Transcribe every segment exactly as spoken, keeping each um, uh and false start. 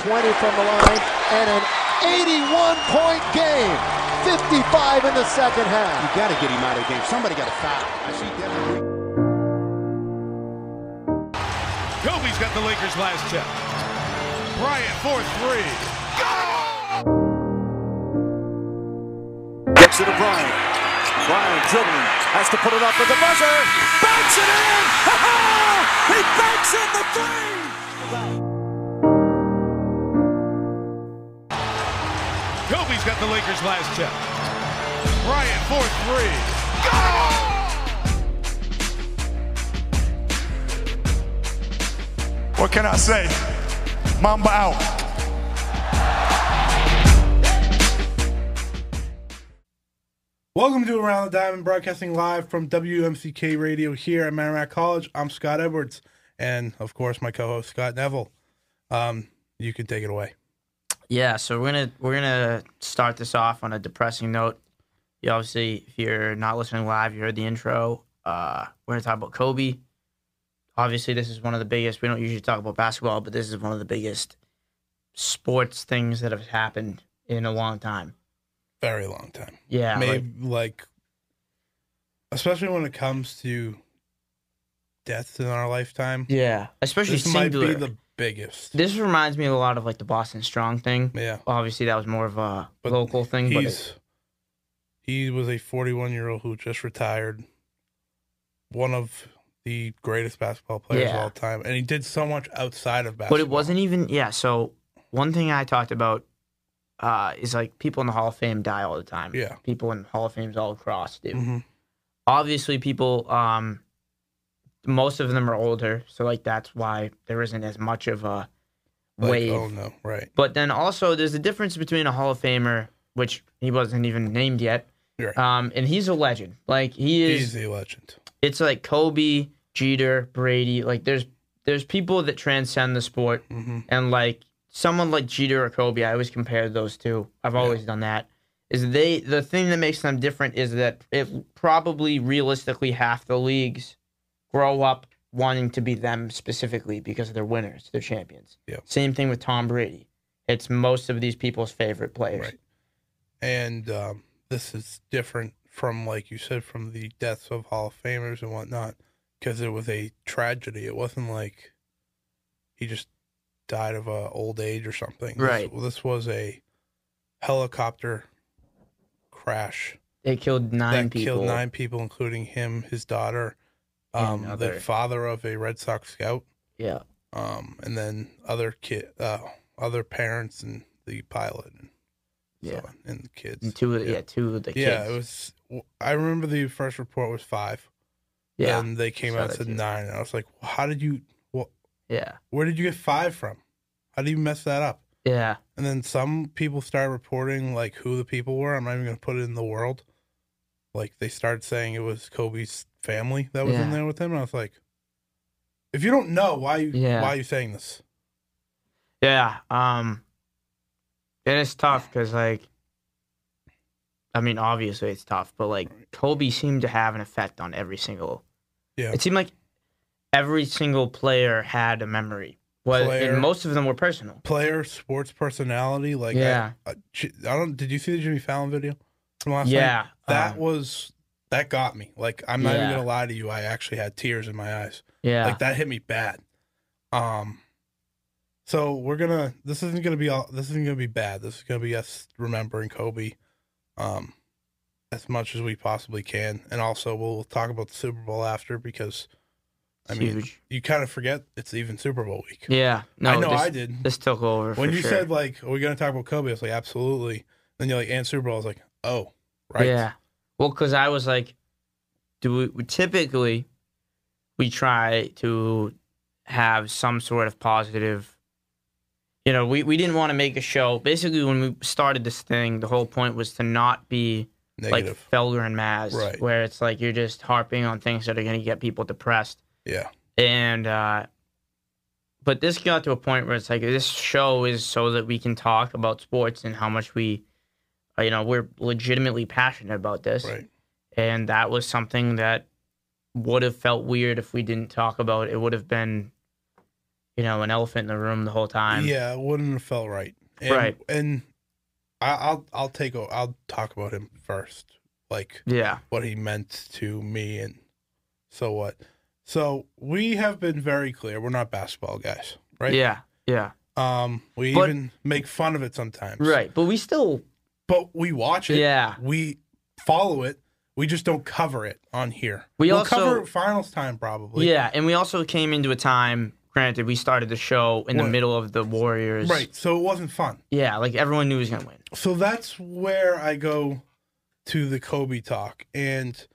twenty from the line, and an eighty-one point game. fifty-five in the second half. You got to get him out of the game. Somebody got to foul. I see Devin. Kobe's got the Lakers last chip. Bryant four three. Go! Gets it to Bryant. Bryant dribbling. Has to put it up with the buzzer. Banks it in! Ha ha! He banks in the three! Kobe's got the Lakers last chip. Bryant four three. Go! What can I say? Mamba out. Welcome to Around the Diamond, broadcasting live from W M C K Radio here at Merrimack College. I'm Scott Edwards, and of course, my co-host Scott Neville. Um, you can take it away. Yeah, so we're gonna we're gonna start this off on a depressing note. You obviously, if you're not listening live, you heard the intro. Uh, we're gonna talk about Kobe. Obviously, this is one of the biggest. We don't usually talk about basketball, but this is one of the biggest sports things that have happened in a long time. Very long time. Yeah. Maybe like, like especially when it comes to deaths in our lifetime. Yeah. Especially this singular. Might be the biggest. This reminds me a lot of like the Boston Strong thing. Yeah. Obviously, that was more of a but local thing. He's, but it, he was a forty-one-year-old who just retired. One of the greatest basketball players yeah. of all time. And he did so much outside of basketball. But it wasn't even, yeah, so one thing I talked about uh, is, like, people in the Hall of Fame die all the time. Yeah. People in Hall of Fames all across do. Mm-hmm. Obviously, people, um, most of them are older, so, like, that's why there isn't as much of a wave. Like, oh, no, right. But then also there's a difference between a Hall of Famer, which he wasn't even named yet, right. um, and he's a legend. Like, he is. He's the legend. It's like Kobe, Jeter, Brady. Like, there's there's people that transcend the sport. Mm-hmm. And, like, someone like Jeter or Kobe, I always compare those two. I've always yeah. done that. Is they the thing that makes them different is that it probably realistically half the leagues grow up wanting to be them specifically because they're winners, they're champions. Yeah. Same thing with Tom Brady. It's most of these people's favorite players. Right. And um, this is different from, like you said, from the deaths of Hall of Famers and whatnot, because it was a tragedy. It wasn't like he just died of a old age or something. Right. This, this was a helicopter crash. They killed nine that people. Killed nine people, including him, his daughter, um, Another. the father of a Red Sox scout. Yeah. Um, and then other kid, uh, other parents, and the pilot. And yeah, so, and the kids. And two of the, yeah. yeah, two of the kids. Yeah, it was. I remember the first report was five. Yeah, and they came out and said nine, and I was like, well, "How did you? Well, yeah, where did you get five from? How do you mess that up?" Yeah, and then some people started reporting like who the people were. I'm not even going to put it in the world. Like, they started saying it was Kobe's family that was yeah. in there with him, and I was like, "If you don't know, why you yeah. why are you saying this?" Yeah. Um. And it's tough because, like, I mean, obviously it's tough, but, like, Kobe seemed to have an effect on every single. Yeah. It seemed like every single player had a memory. Well, player, and most of them were personal. Player, sports personality. Like, yeah. I, I, I don't. Did you see the Jimmy Fallon video from last night? Yeah. That um, was, that got me. Like, I'm not yeah. even going to lie to you. I actually had tears in my eyes. Yeah. Like, that hit me bad. Um. So we're gonna. This isn't gonna be all. This isn't gonna be bad. This is gonna be us remembering Kobe, um, as much as we possibly can, and also we'll talk about the Super Bowl after, because, I it's mean, huge. You kind of forget it's even Super Bowl week. Yeah, no, I know this, I did. This took over when for you sure. said like, "Are we gonna talk about Kobe?" I was like, "Absolutely." Then you're like, "And Super Bowl." I was like, "Oh, right." Yeah. Well, because I was like, "Do we, we typically we try to have some sort of positive." You know, we, we didn't want to make a show. Basically, when we started this thing, the whole point was to not be negative, like Felger and Maz, right. where it's like you're just harping on things that are going to get people depressed. Yeah. And, uh, but this got to a point where it's like this show is so that we can talk about sports and how much we, you know, we're legitimately passionate about this. Right. And that was something that would have felt weird if we didn't talk about it. It would have been you know, an elephant in the room the whole time. Yeah, it wouldn't have felt right. And, right. And I, I'll I'll take a, I'll talk about him first, like yeah. what he meant to me and so what. So we have been very clear. We're not basketball guys, right? Yeah, yeah. Um, we but, even make fun of it sometimes. Right, but we still... But we watch it. Yeah. We follow it. We just don't cover it on here. We we'll also, cover it finals time, probably. Yeah, and we also came into a time... Granted, we started the show in what? the middle of the Warriors. Right, so it wasn't fun. Yeah, like everyone knew he was going to win. So that's where I go to the Kobe talk. And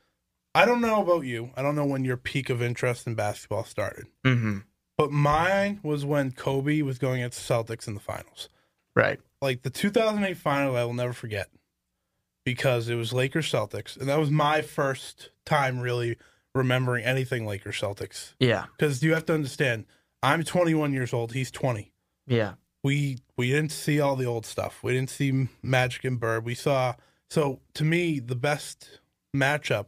I don't know about you. I don't know when your peak of interest in basketball started. Mm-hmm. But mine was when Kobe was going against the Celtics in the finals. Right. Like the two thousand eight final, I will never forget because it was Lakers-Celtics. And that was my first time really remembering anything Lakers-Celtics. Yeah. Because you have to understand, I'm twenty-one years old. He's twenty. Yeah. We we didn't see all the old stuff. We didn't see Magic and Bird. We saw... So, to me, the best matchup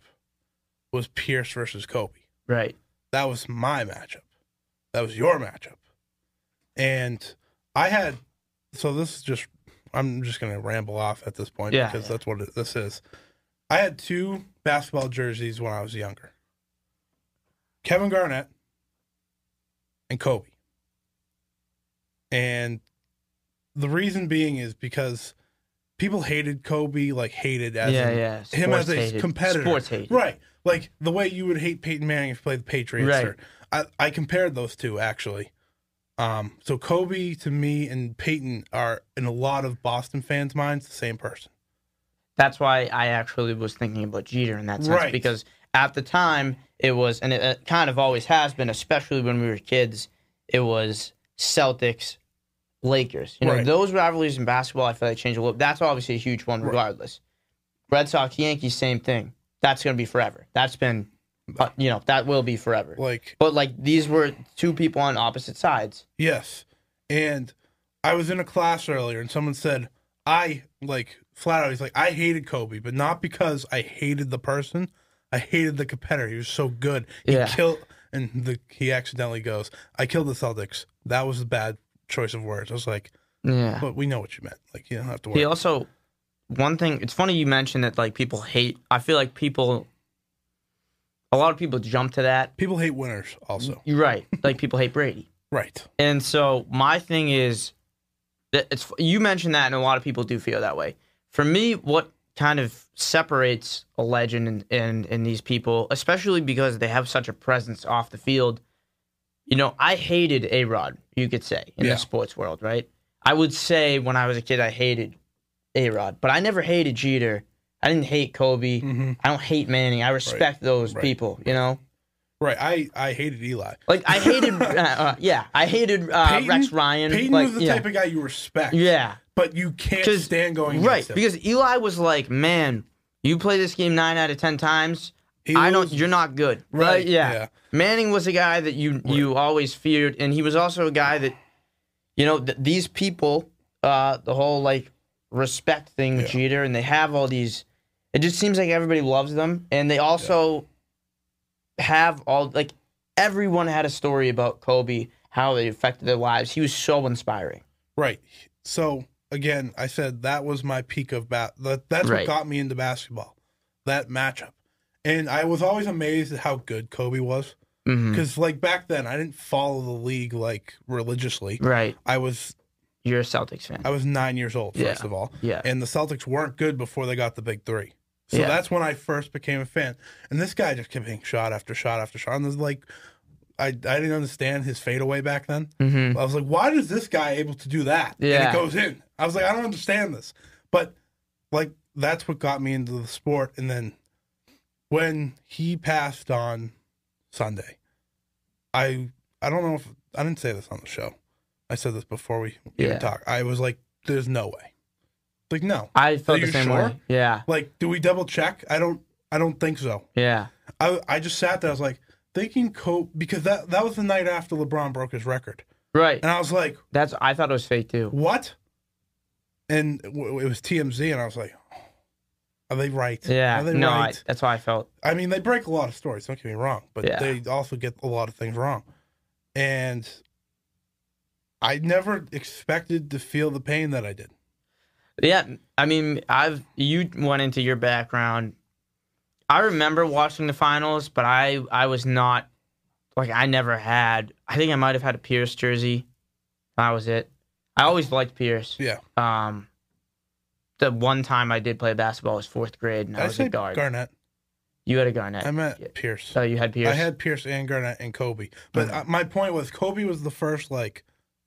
was Pierce versus Kobe. Right. That was my matchup. That was your matchup. And I had... So, this is just... I'm just going to ramble off at this point yeah, because yeah. that's what it, this is. I had two basketball jerseys when I was younger. Kevin Garnett and Kobe. And the reason being is because people hated Kobe, like hated as yeah, in, yeah. him as a hated. competitor. Sports hated. Right. Like the way you would hate Peyton Manning if you played the Patriots. Right. Or, I, I compared those two, actually. Um, so Kobe, to me, and Peyton are, in a lot of Boston fans' minds, the same person. That's why I actually was thinking about Jeter in that sense. Right. Because at the time... It was, and it kind of always has been, especially when we were kids, it was Celtics, Lakers. You know, right. Those rivalries in basketball, I feel like changed a little. That's obviously a huge one regardless. Right. Red Sox, Yankees, same thing. That's going to be forever. That's been, uh, you know, that will be forever. Like, But, like, these were two people on opposite sides. Yes. And I was in a class earlier, and someone said, I, like, flat out, he's like, I hated Kobe, but not because I hated the person. I hated the competitor. He was so good. He yeah. killed, and the, he accidentally goes, I killed the Celtics. That was a bad choice of words. I was like, yeah, but we know what you meant. Like, you don't have to worry. He also, one thing, it's funny you mentioned that, like, people hate, I feel like people, a lot of people jump to that. People hate winners also. You're right. Like, people hate Brady. Right. And so my thing is, that it's you mentioned that, and a lot of people do feel that way. For me, what kind of separates a legend and, and, and these people, especially because they have such a presence off the field. You know, I hated A-Rod, you could say, in yeah. the sports world, right? I would say when I was a kid, I hated A-Rod, but I never hated Jeter. I didn't hate Kobe. Mm-hmm. I don't hate Manning. I respect right. those right. people, you know? Right. I, I hated Eli. Like, I hated, uh, uh, yeah, I hated uh, Peyton, Rex Ryan. Peyton like, was the yeah. type of guy you respect. Yeah. But you can't stand going against right, him. Because Eli was like, man, you play this game nine out of ten times, he I don't, was, you're not good. Right, right? Yeah. yeah. Manning was a guy that you, right. you always feared, and he was also a guy that, you know, th these people, uh, the whole, like, respect thing with yeah. Jeter, and they have all these, it just seems like everybody loves them, and they also yeah. have all, like, everyone had a story about Kobe, how they affected their lives. He was so inspiring. Right. So... Again, I said that was my peak of bat. That, that's right. what got me into basketball, that matchup. And I was always amazed at how good Kobe was. Because, mm-hmm. like, back then, I didn't follow the league, like, religiously. Right. I was... You're a Celtics fan. I was nine years old, first yeah. of all. Yeah. And the Celtics weren't good before they got the big three. So yeah. that's when I first became a fan. And this guy just kept hitting shot after shot after shot. And there's, like... I, I didn't understand his fadeaway back then. Mm-hmm. I was like, why is this guy able to do that? Yeah. And it goes in. I was like, I don't understand this. But, like, that's what got me into the sport. And then when he passed on Sunday, I I don't know if – I didn't say this on the show. I said this before we even yeah. talk. I was like, there's no way. Like, no. I felt Are the same sure? way. Yeah. Like, do we double check? I don't I don't think so. Yeah. I, I just sat there. I was like, they can cope because that, that was the night after LeBron broke his record. Right. And I was like... that's I thought it was fake, too. What? And it was T M Z, and I was like, are they right? Yeah. Are they no, right? I, that's how I felt. I mean, they break a lot of stories, don't get me wrong, but yeah. they also get a lot of things wrong. And I never expected to feel the pain that I did. Yeah, I mean, I've you went into your background. I remember watching the finals, but I, I was not, like, I never had, I think I might have had a Pierce jersey. That was it. I always liked Pierce. Yeah. Um, the one time I did play basketball was fourth grade, and did I was I a guard. Garnett. You had a Garnett. I meant Pierce. Oh, you had Pierce? I had Pierce and Garnett and Kobe. But mm-hmm. my point was, Kobe was the first, like,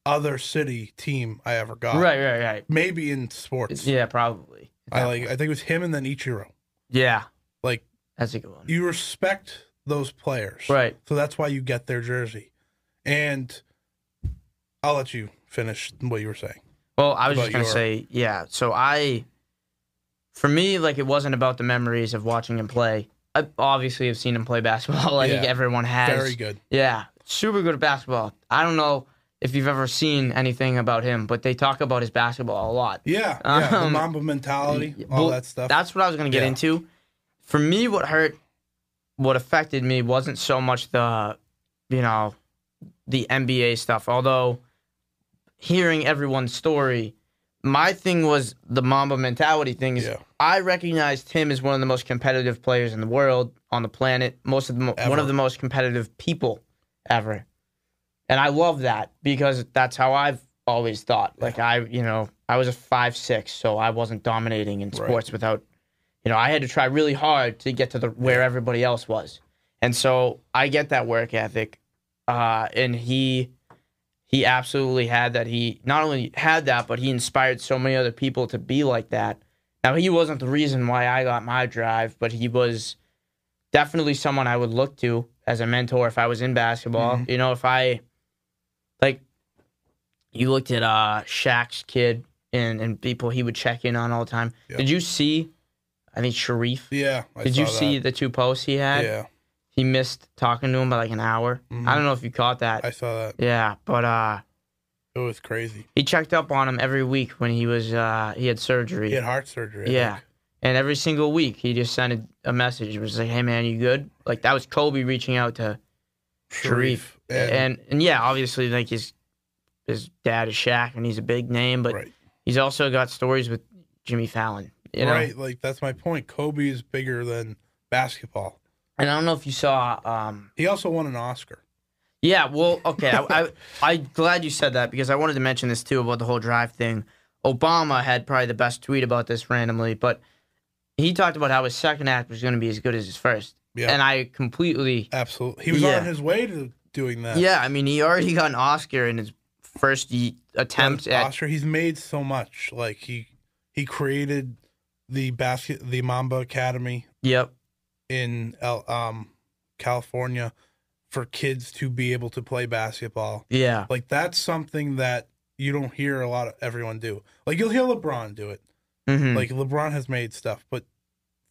other city team I ever got. Right, right, right. Maybe in sports. Yeah, probably. I like. Point. I think it was him and then Ichiro. Yeah. Like, that's a good one. You respect those players. Right. So that's why you get their jersey. And I'll let you finish what you were saying. Well, I was just going to your... say, yeah. So I, for me, like, it wasn't about the memories of watching him play. I obviously have seen him play basketball. Like yeah. everyone has. Very good. Yeah. Super good at basketball. I don't know if you've ever seen anything about him, but they talk about his basketball a lot. Yeah. Um, yeah. The Mamba mentality, all that stuff. That's what I was going to get yeah. into. For me, what hurt, what affected me wasn't so much the, you know, the N B A stuff. Although hearing everyone's story, my thing was the Mamba mentality thing. Is yeah. I recognized him as one of the most competitive players in the world, on the planet, most of the mo ever. one of the most competitive people ever. And I love that because that's how I've always thought. Like, I, you know, I was a five six, so I wasn't dominating in sports right. without... You know, I had to try really hard to get to the where everybody else was. And so I get that work ethic. Uh, and he he absolutely had that. He not only had that, but he inspired so many other people to be like that. Now, he wasn't the reason why I got my drive, but he was definitely someone I would look to as a mentor if I was in basketball. Mm-hmm. You know, if I, like, you looked at uh, Shaq's kid and, and people he would check in on all the time. Yep. Did you see... I think Sharif. Yeah, I Did you saw see that. the two posts he had? Yeah. He missed talking to him by like an hour. Mm-hmm. I don't know if you caught that. I saw that. Yeah, but... uh, it was crazy. He checked up on him every week when he was... Uh, he had surgery. He had heart surgery. I yeah. think. And every single week, he just sent a message. It was like, hey, man, you good? Like, that was Kobe reaching out to Sharif. Sharif. And, and, and yeah, obviously, like, his, his dad is Shaq, and he's a big name, but right. he's also got stories with Jimmy Fallon. You know? Right, like, that's my point. Kobe is bigger than basketball. And I don't know if you saw... Um, he also won an Oscar. Yeah, well, okay. I, I, I'm glad you said that because I wanted to mention this, too, about the whole drive thing. Obama had probably the best tweet about this randomly, but he talked about how his second act was going to be as good as his first. Yeah. And I completely... Absolutely. He was yeah. on his way to doing that. Yeah, I mean, he already got an Oscar in his first attempt at... Oscar, he's made so much. Like, he he created... The basket, the Mamba Academy. Yep, in L, um, California, for kids to be able to play basketball. Yeah, like that's something that you don't hear a lot of everyone do. Like you'll hear LeBron do it. Mm-hmm. Like LeBron has made stuff, but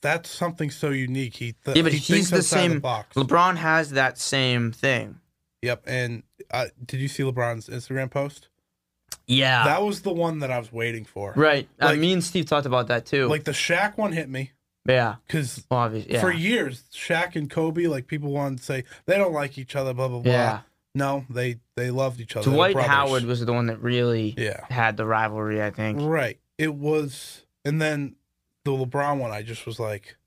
that's something so unique. He th yeah, but he he's thinks the same. The box. LeBron has that same thing. Yep, and uh, did you see LeBron's Instagram post? Yeah. That was the one that I was waiting for. Right. Like, I me and Steve talked about that, too. Like, the Shaq one hit me. Yeah. Because well, yeah. for years, Shaq and Kobe, like, people wanted to say, they don't like each other, blah, blah, blah. Yeah. No, they, they loved each other. Dwight Howard was the one that really yeah. had the rivalry, I think. Right. It was, and then the LeBron one, I just was like,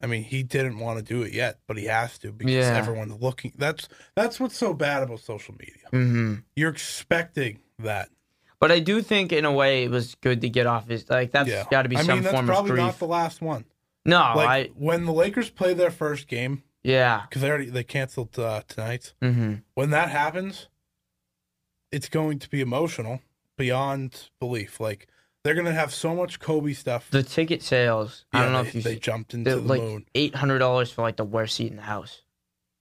I mean, he didn't want to do it yet, but he has to because yeah. everyone's looking. That's, that's what's so bad about social media. Mm-hmm. You're expecting... that. But I do think, in a way, it was good to get off his... Like, that's yeah. got to be I some mean, form of grief. I that's probably not the last one. No, like, I... When the Lakers play their first game... Yeah. Because they already they canceled uh, tonight. Mm-hmm. When that happens, it's going to be emotional beyond belief. Like, they're going to have so much Kobe stuff. The ticket sales... Yeah, I don't know they, if you... They jumped into the like moon. eight hundred dollars for, like, the worst seat in the house.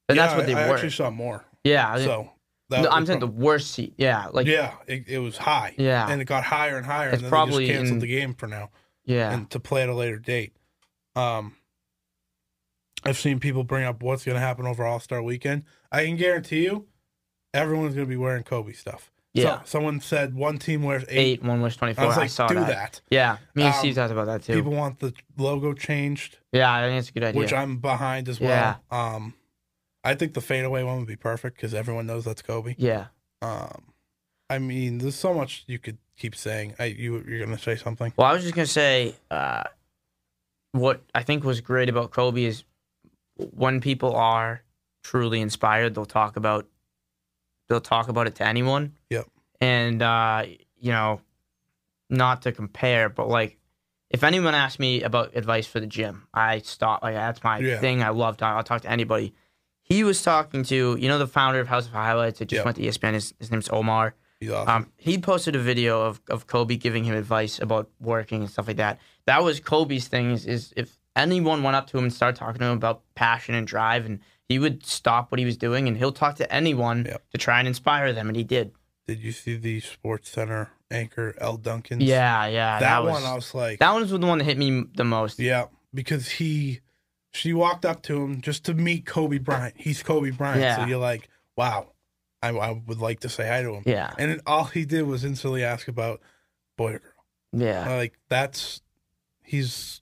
And yeah, that's what they I, were. I actually saw more. Yeah. I mean, so... No, I'm saying the worst seat. Yeah, like yeah, it, it was high. Yeah, and it got higher and higher, it's and then probably they just canceled in, the game for now. Yeah, and to play at a later date. Um, I've seen people bring up what's going to happen over All Star Weekend. I can guarantee you, everyone's going to be wearing Kobe stuff. Yeah, so, someone said one team wears eight, eight one wears twenty four. I was like, I saw do that. that. Yeah, me and um, Steve talked about that too. People want the logo changed. Yeah, I think it's a good idea, which I'm behind as well. Yeah. Um. I think the fadeaway one would be perfect because everyone knows that's Kobe. Yeah. Um, I mean, there's so much you could keep saying. I, you, you're going to say something? Well, I was just going to say uh, what I think was great about Kobe is when people are truly inspired, they'll talk about they'll talk about it to anyone. Yep. And, uh, you know, not to compare, but, like, if anyone asks me about advice for the gym, I stop. Like, that's my yeah. thing. I love talking. I'll talk to anybody. He was talking to, you know, the founder of House of Highlights that just yep. went to E S P N. His, his name's Omar. He's awesome. Um, he posted a video of, of Kobe giving him advice about working and stuff like that. That was Kobe's thing is, is if anyone went up to him and started talking to him about passion and drive, and he would stop what he was doing, and he'll talk to anyone yep. to try and inspire them, and he did. Did you see the Sports Center anchor, L. Duncan's? Yeah, yeah. That, that was, one, I was like... That one's the one that hit me the most. Yeah, because he... She walked up to him just to meet Kobe Bryant. He's Kobe Bryant, yeah. so you're like, wow, I, I would like to say hi to him. Yeah. And it, all he did was instantly ask about boy or girl. Yeah. Like, that's... He's...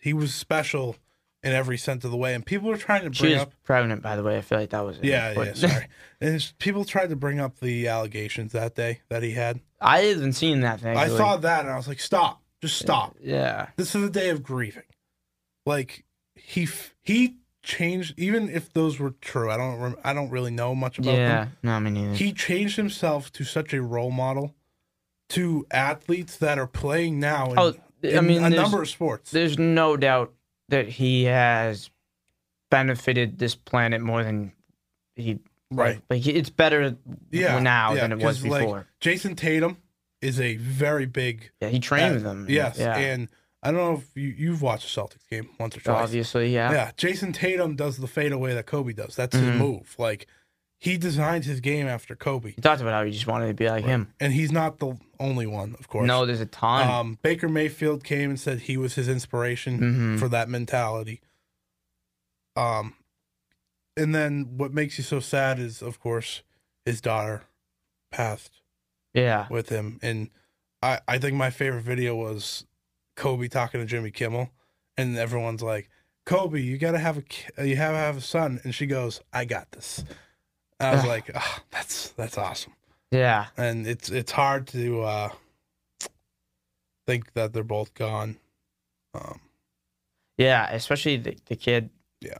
He was special in every sense of the way, and people are trying to bring up... She was up, pregnant, by the way. I feel like that was... Yeah, yeah, sorry. And people tried to bring up the allegations that day that he had. I haven't seen that thing. I like, saw that, and I was like, stop. Just stop. Yeah. This is a day of grieving. Like... He he changed, even if those were true. I don't I don't really know much about yeah, them. Yeah, no, me neither. He changed himself to such a role model to athletes that are playing now in, oh, I in mean, a number of sports. There's no doubt that he has benefited this planet more than he... Right. Like, like it's better yeah, now yeah, than it was before. Like, Jayson Tatum is a very big... Yeah, he trained with them. Yes, yeah. and... I don't know if you, you've watched a Celtics game once or twice. Obviously, yeah. Yeah, Jayson Tatum does the fadeaway that Kobe does. That's mm-hmm. his move. Like, he designed his game after Kobe. He talked about how he just wanted to be like right. him. And he's not the only one, of course. No, there's a ton. Um, Baker Mayfield came and said he was his inspiration mm-hmm. for that mentality. Um, and then what makes you so sad is, of course, his daughter passed Yeah, with him. And I, I think my favorite video was... Kobe talking to Jimmy Kimmel, and everyone's like, "Kobe, you gotta have a you have to have a son," and she goes, "I got this." And I was like, oh, "That's that's awesome." Yeah, and it's it's hard to uh, think that they're both gone. Um, yeah, especially the, the kid. Yeah,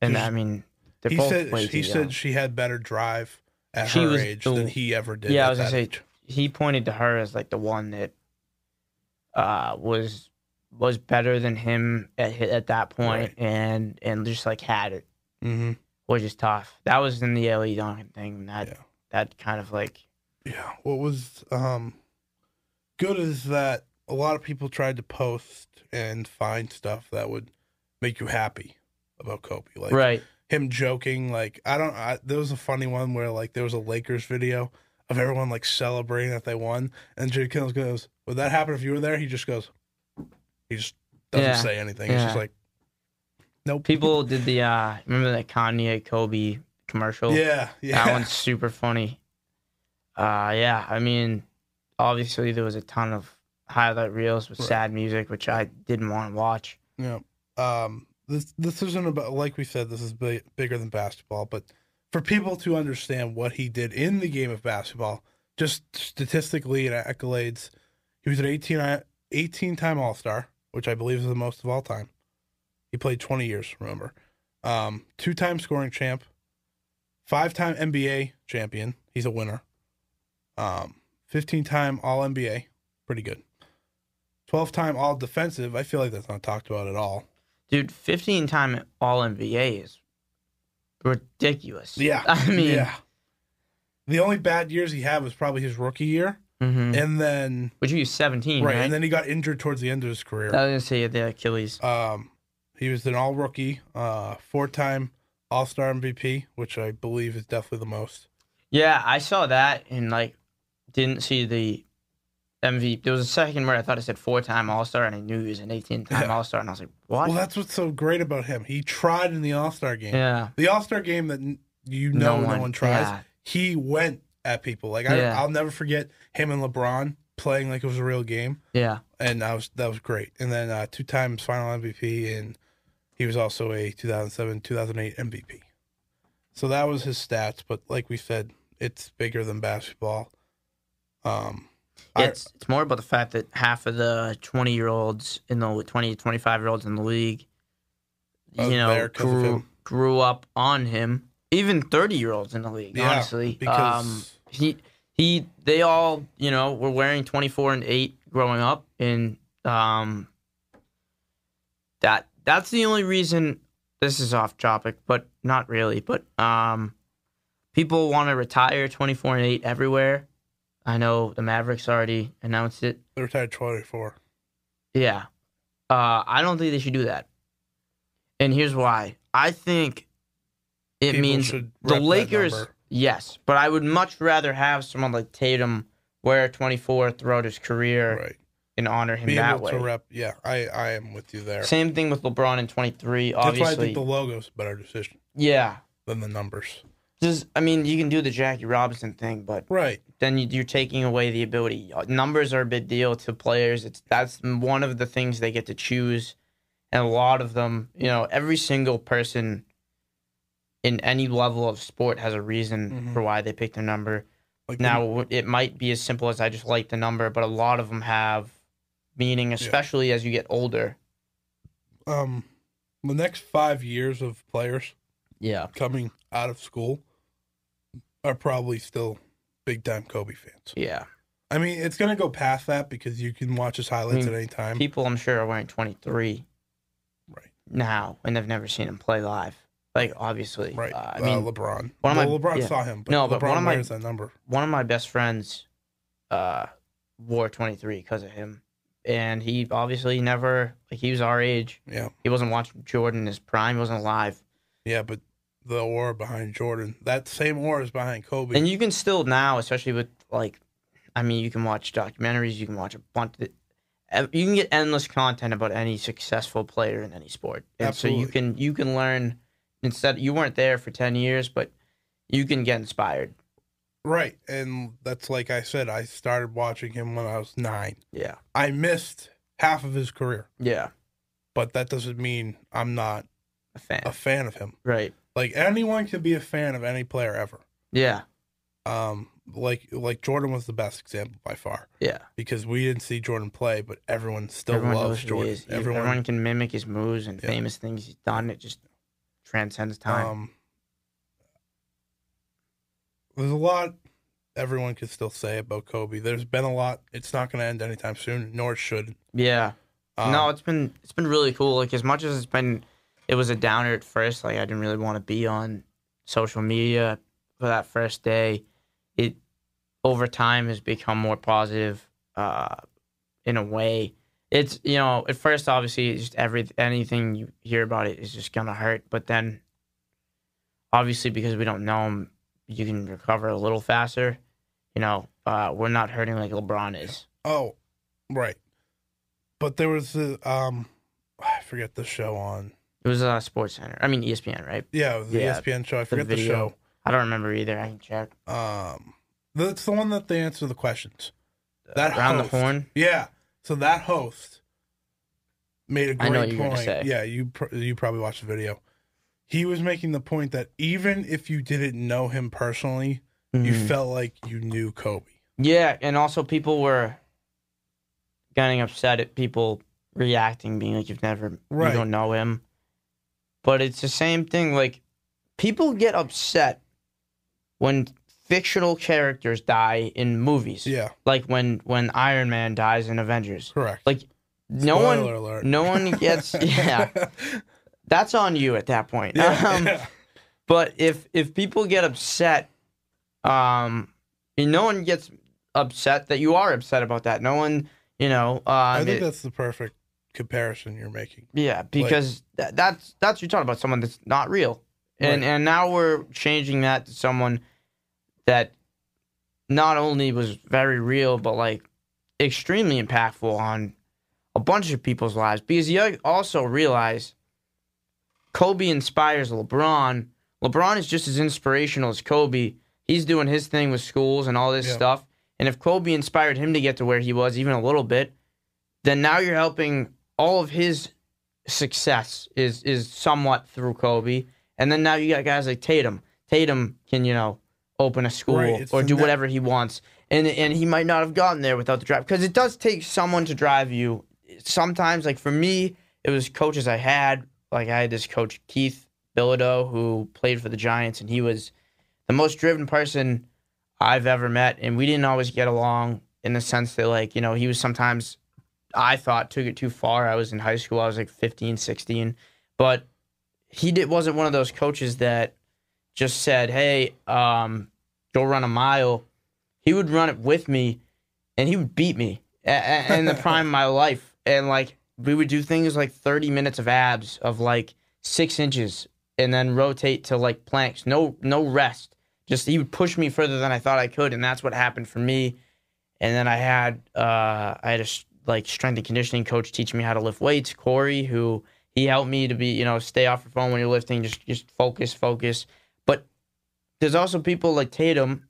and I mean, they're he both said he young. said she had better drive at she her was age the, than he ever did. Yeah, at I was gonna say age. He pointed to her as like the one that. Uh, was was better than him at at that point, right. and and just like had it, mm-hmm. which is tough. That was in the L E Duncan thing. That yeah. that kind of like yeah. What was um good is that a lot of people tried to post and find stuff that would make you happy about Kobe, like right. him joking. Like I don't. I, there was a funny one where like there was a Lakers video of everyone like celebrating that they won, and Jimmy Kimmel goes. Would that happen if you were there? He just goes, he just doesn't yeah. say anything. He's yeah. just like, nope. People did the, uh, remember that Kanye Kobe commercial? Yeah. yeah. That one's super funny. Uh, yeah. I mean, obviously there was a ton of highlight reels with right. sad music, which I didn't want to watch. Yeah. Um, this, this isn't about, like we said, this is big, bigger than basketball, but for people to understand what he did in the game of basketball, just statistically and accolades, he was an eighteen-time All-Star, which I believe is the most of all time. He played twenty years, remember. Um, two-time scoring champ. Five-time N B A champion. He's a winner. Um, fifteen-time All-N B A. Pretty good. twelve-time All-Defensive. I feel like that's not talked about at all. Dude, fifteen-time All-N B A is ridiculous. Yeah. I mean. Yeah. The only bad years he had was probably his rookie year. Mm-hmm. And then... Which he was seventeen, right? Right, and then he got injured towards the end of his career. I was going to say the Achilles. Um, he was an all-rookie, uh, four-time All-Star M V P, which I believe is definitely the most. Yeah, I saw that and, like, didn't see the M V P. There was a second where I thought it said four-time All-Star, and I knew he was an eighteen-time yeah. All-Star, and I was like, what? Well, that's what's so great about him. He tried in the All-Star game. Yeah. The All-Star game that you know no one, no one tries, yeah. he went... at people. Like I, yeah. I'll never forget him and LeBron playing like it was a real game. Yeah, and I was that was great. And then uh, two times final M V P, and he was also a two thousand seven, two thousand eight M V P. So that was his stats. But like we said, it's bigger than basketball. Um, yeah, I, it's, it's more about the fact that half of the twenty-year-olds in the twenty to twenty-five-year-olds in the league, you know, grew, grew up on him. Even thirty-year-olds in the league, yeah, honestly, because um, he he they all, you know, were wearing twenty-four and eight growing up, and um, that that's the only reason. This is off topic, but not really. But um, people want to retire twenty-four and eight everywhere. I know the Mavericks already announced it. They retired twenty-four. Yeah. Uh, I don't think they should do that. And here's why. I think it people means the Lakers, yes, but I would much rather have someone like Tatum wear twenty-four throughout his career right. and honor him Be that way. To rep, yeah, I, I am with you there. Same thing with LeBron in twenty-three, obviously. That's why I think the logo's a better decision. Yeah. Than the numbers. Just, I mean, you can do the Jackie Robinson thing, but right. then you, you're taking away the ability. Numbers are a big deal to players. It's that's one of the things they get to choose, and a lot of them, you know, every single person in any level of sport has a reason mm-hmm. for why they pick their number. Like now, the, it might be as simple as I just like the number, but a lot of them have meaning, especially yeah. as you get older. Um, the next five years of players yeah. coming out of school are probably still big-time Kobe fans. Yeah. I mean, it's going to go past that because you can watch his highlights I mean, at any time. People, I'm sure, are wearing twenty-three right now, and they've never seen him play live. Like, obviously. Right. Uh, I mean, uh, LeBron. One of well, my, LeBron yeah. saw him, but no, LeBron but one of my, wears that number. One of my best friends uh, wore twenty-three because of him, and he obviously never, like, he was our age. Yeah. He wasn't watching Jordan in his prime. He wasn't alive. Yeah, but the aura behind Jordan, that same aura is behind Kobe. And you can still now, especially with, like, I mean, you can watch documentaries, you can watch a bunch of, you can get endless content about any successful player in any sport. And Absolutely. so you can you can learn, instead, you weren't there for ten years, but you can get inspired. Right, and that's like I said, I started watching him when I was nine. Yeah. I missed half of his career. Yeah. But that doesn't mean I'm not a fan, a fan of him. Right. Like, anyone can be a fan of any player ever. Yeah. Um, like like Jordan was the best example by far. Yeah. Because we didn't see Jordan play, but everyone still everyone loves Jordan. Is, everyone, everyone can mimic his moves and yeah. famous things he's done. It just transcends time. Um, there's a lot everyone could still say about Kobe. There's been a lot. It's not going to end anytime soon, nor should. Yeah. Um, no, it's been it's been really cool. Like, as much as it's been... It was a downer at first. Like, I didn't really want to be on social media for that first day. It, over time, has become more positive uh, in a way. It's, you know, at first, obviously, it's just every, anything you hear about it is just going to hurt. But then, obviously, because we don't know him, you can recover a little faster. You know, uh, we're not hurting like LeBron is. Oh, right. But there was, a, um, I forget the show on. It was uh, SportsCenter. I mean, E S P N, right? Yeah, it was the yeah, E S P N show. I forget the, the show. I don't remember either. I can check. Um, that's the one that they answer the questions. That uh, Around host, the Horn? Yeah. So that host made a great I know what point. You're gonna say. Yeah, you, pr- you probably watched the video. He was making the point that even if you didn't know him personally, mm-hmm. you felt like you knew Kobe. Yeah, and also people were getting upset at people reacting, being like, you've never, right. you don't know him. But it's the same thing. Like, people get upset when fictional characters die in movies. Yeah. Like when, when Iron Man dies in Avengers. Correct. Like, no Spoiler one, alert. no one gets. yeah. That's on you at that point. Yeah, um, yeah. But if if people get upset, um, no one gets upset that you are upset about that. No one, you know. Um, I think it, that's the perfect. comparison you're making. Yeah, because like, th- that's that's you're talking about someone that's not real. And right. and now we're changing that to someone that not only was very real, but like extremely impactful on a bunch of people's lives. Because you also realize Kobe inspires LeBron. LeBron is just as inspirational as Kobe. He's doing his thing with schools and all this yeah. stuff. And if Kobe inspired him to get to where he was even a little bit, then now you're helping. All of his success is is somewhat through Kobe. And then now you got guys like Tatum. Tatum can, you know, open a school right, or do whatever he wants. And and he might not have gotten there without the draft. Because it does take someone to drive you. Sometimes, like for me, it was coaches I had. Like I had this coach, Keith Bilodeau, who played for the Giants. And he was the most driven person I've ever met. And we didn't always get along in the sense that, like, you know, he was sometimes, I thought, took it too far. I was in high school. I was like fifteen, sixteen. But he did, wasn't one of those coaches that just said, hey, um, go run a mile. He would run it with me, and he would beat me in the prime of my life. And, like, we would do things like thirty minutes of abs of, like, six inches and then rotate to, like, planks. No no rest. Just he would push me further than I thought I could, and that's what happened for me. And then I had, uh, I had a, like, strength and conditioning coach teaching me how to lift weights, Corey, who he helped me to be, you know, stay off your phone when you're lifting. Just, just focus, focus. But there's also people like Tatum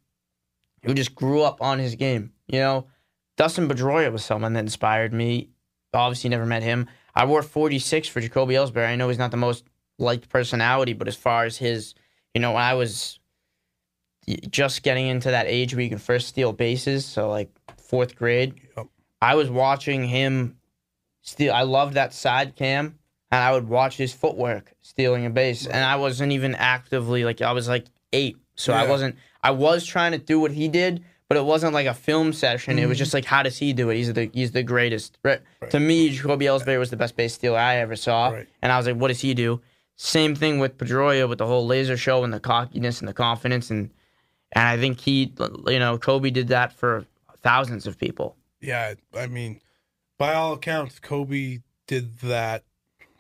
who just grew up on his game. You know, Dustin Pedroia was someone that inspired me. Obviously, never met him. I wore forty-six for Jacoby Ellsbury. I know he's not the most liked personality, but as far as his, you know, when I was just getting into that age where you can first steal bases, so like fourth grade, yep. I was watching him steal. I loved that side cam, and I would watch his footwork stealing a base. Right. And I wasn't even actively, like, I was like eight. So yeah. I wasn't, I was trying to do what he did, but it wasn't like a film session. Mm-hmm. It was just like, how does he do it? He's the he's the greatest. Right. Right. To me, Jacoby Ellsbury was the best base stealer I ever saw. Right. And I was like, what does he do? Same thing with Pedroia, with the whole laser show and the cockiness and the confidence. And, and I think he, you know, Kobe did that for thousands of people. Yeah, I mean, by all accounts, Kobe did that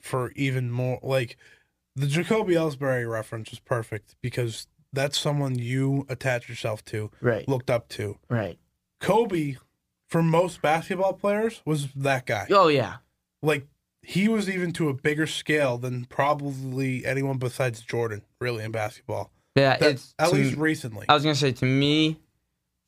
for even more. Like, the Jacoby Ellsbury reference was perfect because that's someone you attach yourself to, right. looked up to. Right. Kobe, for most basketball players, was that guy. Oh, yeah. Like, he was even to a bigger scale than probably anyone besides Jordan, really, in basketball. Yeah, that, it's... At least me, recently. I was going to say, to me,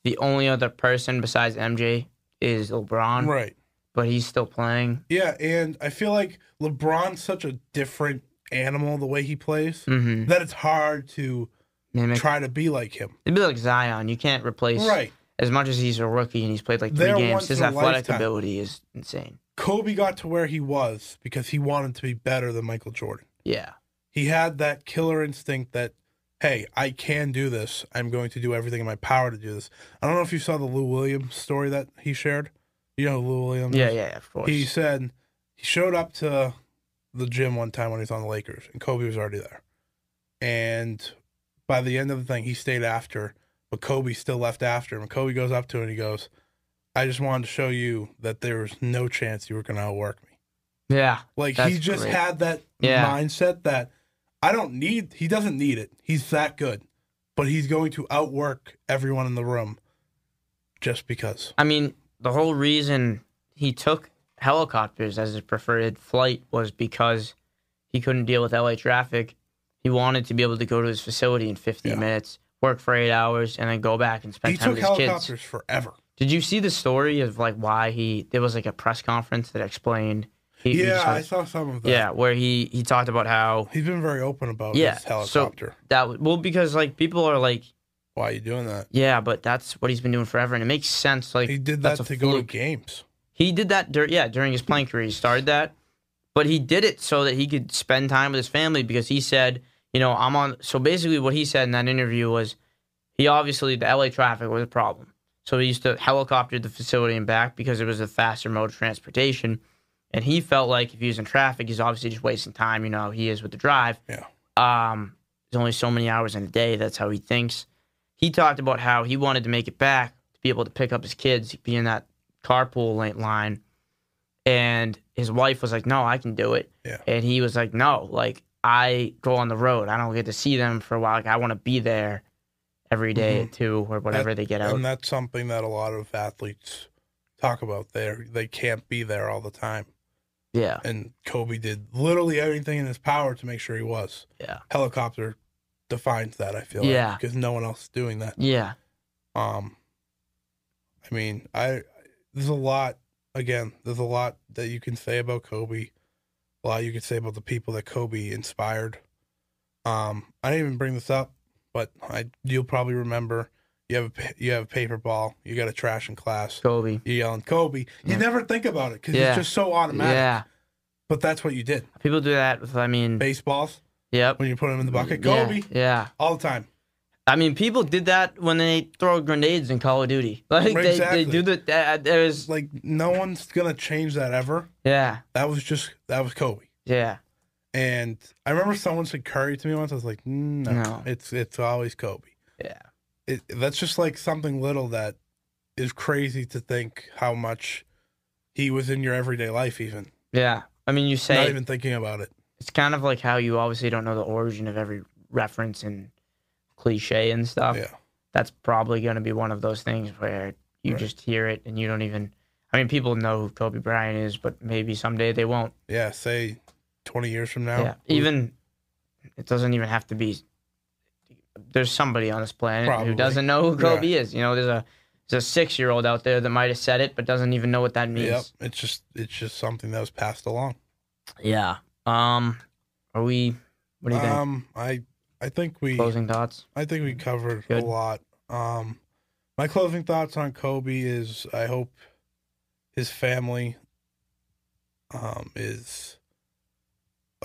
the only other person besides M J is LeBron. Right. But he's still playing. Yeah, and I feel like LeBron's such a different animal, the way he plays, mm-hmm. that it's hard to... Mimic. Try to be like him. It'd be like Zion. You can't replace right. as much as he's a rookie and he's played like three They're games. His athletic lifetime. Ability is insane. Kobe got to where he was because he wanted to be better than Michael Jordan. Yeah. He had that killer instinct that, hey, I can do this. I'm going to do everything in my power to do this. I don't know if you saw the Lou Williams story that he shared. You know who Lou Williams is? Yeah, yeah, of course. He said he showed up to the gym one time when he was on the Lakers, and Kobe was already there. And... by the end of the thing, he stayed after, but Kobe still left after him. And Kobe goes up to him and he goes, I just wanted to show you that there was no chance you were going to outwork me. Yeah. Like, he just great. had that yeah. mindset that I don't need, he doesn't need it. He's that good, but he's going to outwork everyone in the room just because. I mean, the whole reason he took helicopters as his preferred flight was because he couldn't deal with L A traffic. He wanted to be able to go to his facility in fifteen yeah. minutes, work for eight hours, and then go back and spend he time with his kids. He took helicopters forever. Did you see the story of, like, why he... There was, like, a press conference that explained... He, yeah, he I saw some of that. Yeah, where he, he talked about how... He's been very open about yeah, his helicopter. So that, well, because, like, people are like... Why are you doing that? Yeah, but that's what he's been doing forever, and it makes sense. Like, he did that to fluke. go to games. He did that, dur- yeah, during his playing career. He started that. But he did it so that he could spend time with his family because he said, you know, I'm on. So basically what he said in that interview was he obviously, the L A traffic was a problem. So he used to helicopter the facility and back because it was a faster mode of transportation. And he felt like if he was in traffic, he's obviously just wasting time. You know, he is with the drive. Yeah. Um, there's only so many hours in a day. That's how he thinks. He talked about how he wanted to make it back to be able to pick up his kids, be in that carpool line. And his wife was like, no, I can do it. Yeah. And he was like, no, like, I go on the road. I don't get to see them for a while. Like, I want to be there every day mm-hmm. at two or whatever that, they get out. And that's something that a lot of athletes talk about. They're, they can't be there all the time. Yeah. And Kobe did literally everything in his power to make sure he was. Yeah. Helicopter defines that, I feel yeah. like, because no one else is doing that. Yeah. Um. I mean, I there's a lot. Again, there's a lot that you can say about Kobe, a lot you can say about the people that Kobe inspired. Um, I didn't even bring this up But I, you'll probably remember you have a, you have a paper ball. You got a trash in class. Kobe. You're yelling, Kobe. You yeah. never think about it because yeah. it's just so automatic. Yeah. But that's what you did. People do that with, I mean... Baseballs. Yep. When you put them in the bucket. Kobe. Yeah. yeah. All the time. I mean, people did that when they throw grenades in Call of Duty. Like right, they, exactly. they do the, uh, there's like no one's gonna change that ever. Yeah, that was just that was Kobe. Yeah, and I remember someone said Curry to me once. I was like, no, no. it's it's always Kobe. Yeah, it, that's just like something little that is crazy to think how much he was in your everyday life. Even yeah, I mean, you say not even thinking about it. It's kind of like how you obviously don't know the origin of every reference and cliche and stuff. Yeah. That's probably going to be one of those things where you right. just hear it and you don't even... I mean, people know who Kobe Bryant is, but maybe someday they won't. Yeah, say twenty years from now. Yeah, even... It doesn't even have to be... There's somebody on this planet probably. Who doesn't know who Kobe yeah. is. You know, there's a there's a six-year-old out there that might have said it, but doesn't even know what that means. Yep, it's just, it's just something that was passed along. Yeah. Um, are we... What do you think? Um, I... I think we closing thoughts. I think we covered Good. a lot. Um, my closing thoughts on Kobe is I hope his family um, is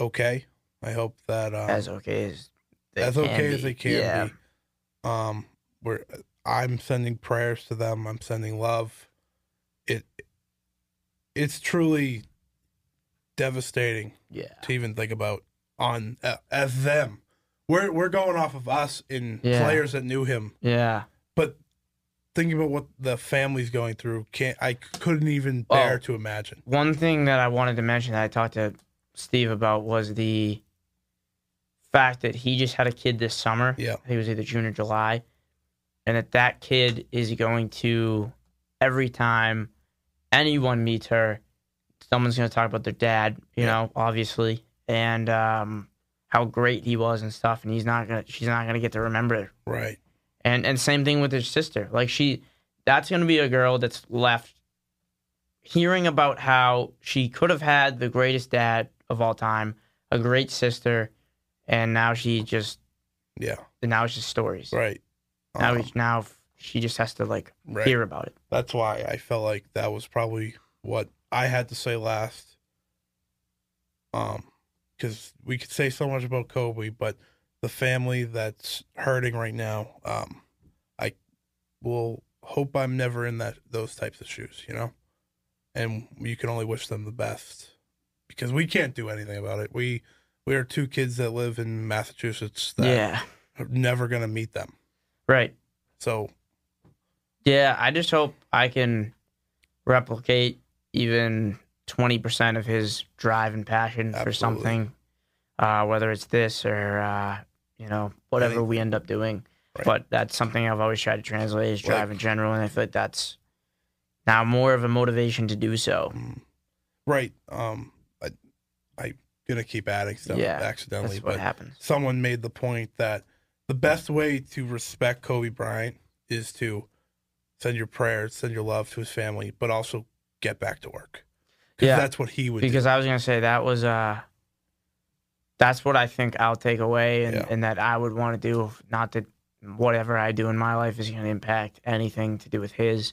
okay. I hope that um, as okay as they as can okay be. as they can yeah. be. Um, we're I'm sending prayers to them. I'm sending love. It it's truly devastating. Yeah. to even think about on uh, as them. We're we're going off of us and yeah. players that knew him. Yeah. But thinking about what the family's going through, can't I couldn't even well, bear to imagine. One thing that I wanted to mention that I talked to Steve about was the fact that he just had a kid this summer. Yeah. He was either June or July. And that that kid is going to, every time anyone meets her, someone's going to talk about their dad, you yeah. know, obviously. And... um how great he was and stuff, and he's not gonna, she's not gonna get to remember it. Right. And and same thing with his sister. Like she, that's gonna be a girl that's left hearing about how she could have had the greatest dad of all time, a great sister, and now she just, yeah. And now it's just stories. Right. Now um, now she just has to like right. hear about it. That's why I felt like that was probably what I had to say last. Um. Because we could say so much about Kobe, but the family that's hurting right now, um, I will hope I'm never in that those types of shoes, you know? And you can only wish them the best because we can't do anything about it. We we are two kids that live in Massachusetts that yeah. are never going to meet them. Right. So. Yeah, I just hope I can replicate even... twenty percent of his drive and passion Absolutely. for something, uh, whether it's this or, uh, you know, whatever Anything. we end up doing. Right. But that's something I've always tried to translate is drive like, in general, and I feel like that's now more of a motivation to do so. Right. Um, I, I'm going to keep adding stuff yeah, accidentally. That's what but happens. Someone made the point that the best way to respect Kobe Bryant is to send your prayers, send your love to his family, but also get back to work. Yeah, that's what he would because do. I was going to say that was uh that's what I think I'll take away and, yeah. and that I would want to do. Not that whatever I do in my life is going to impact anything to do with his,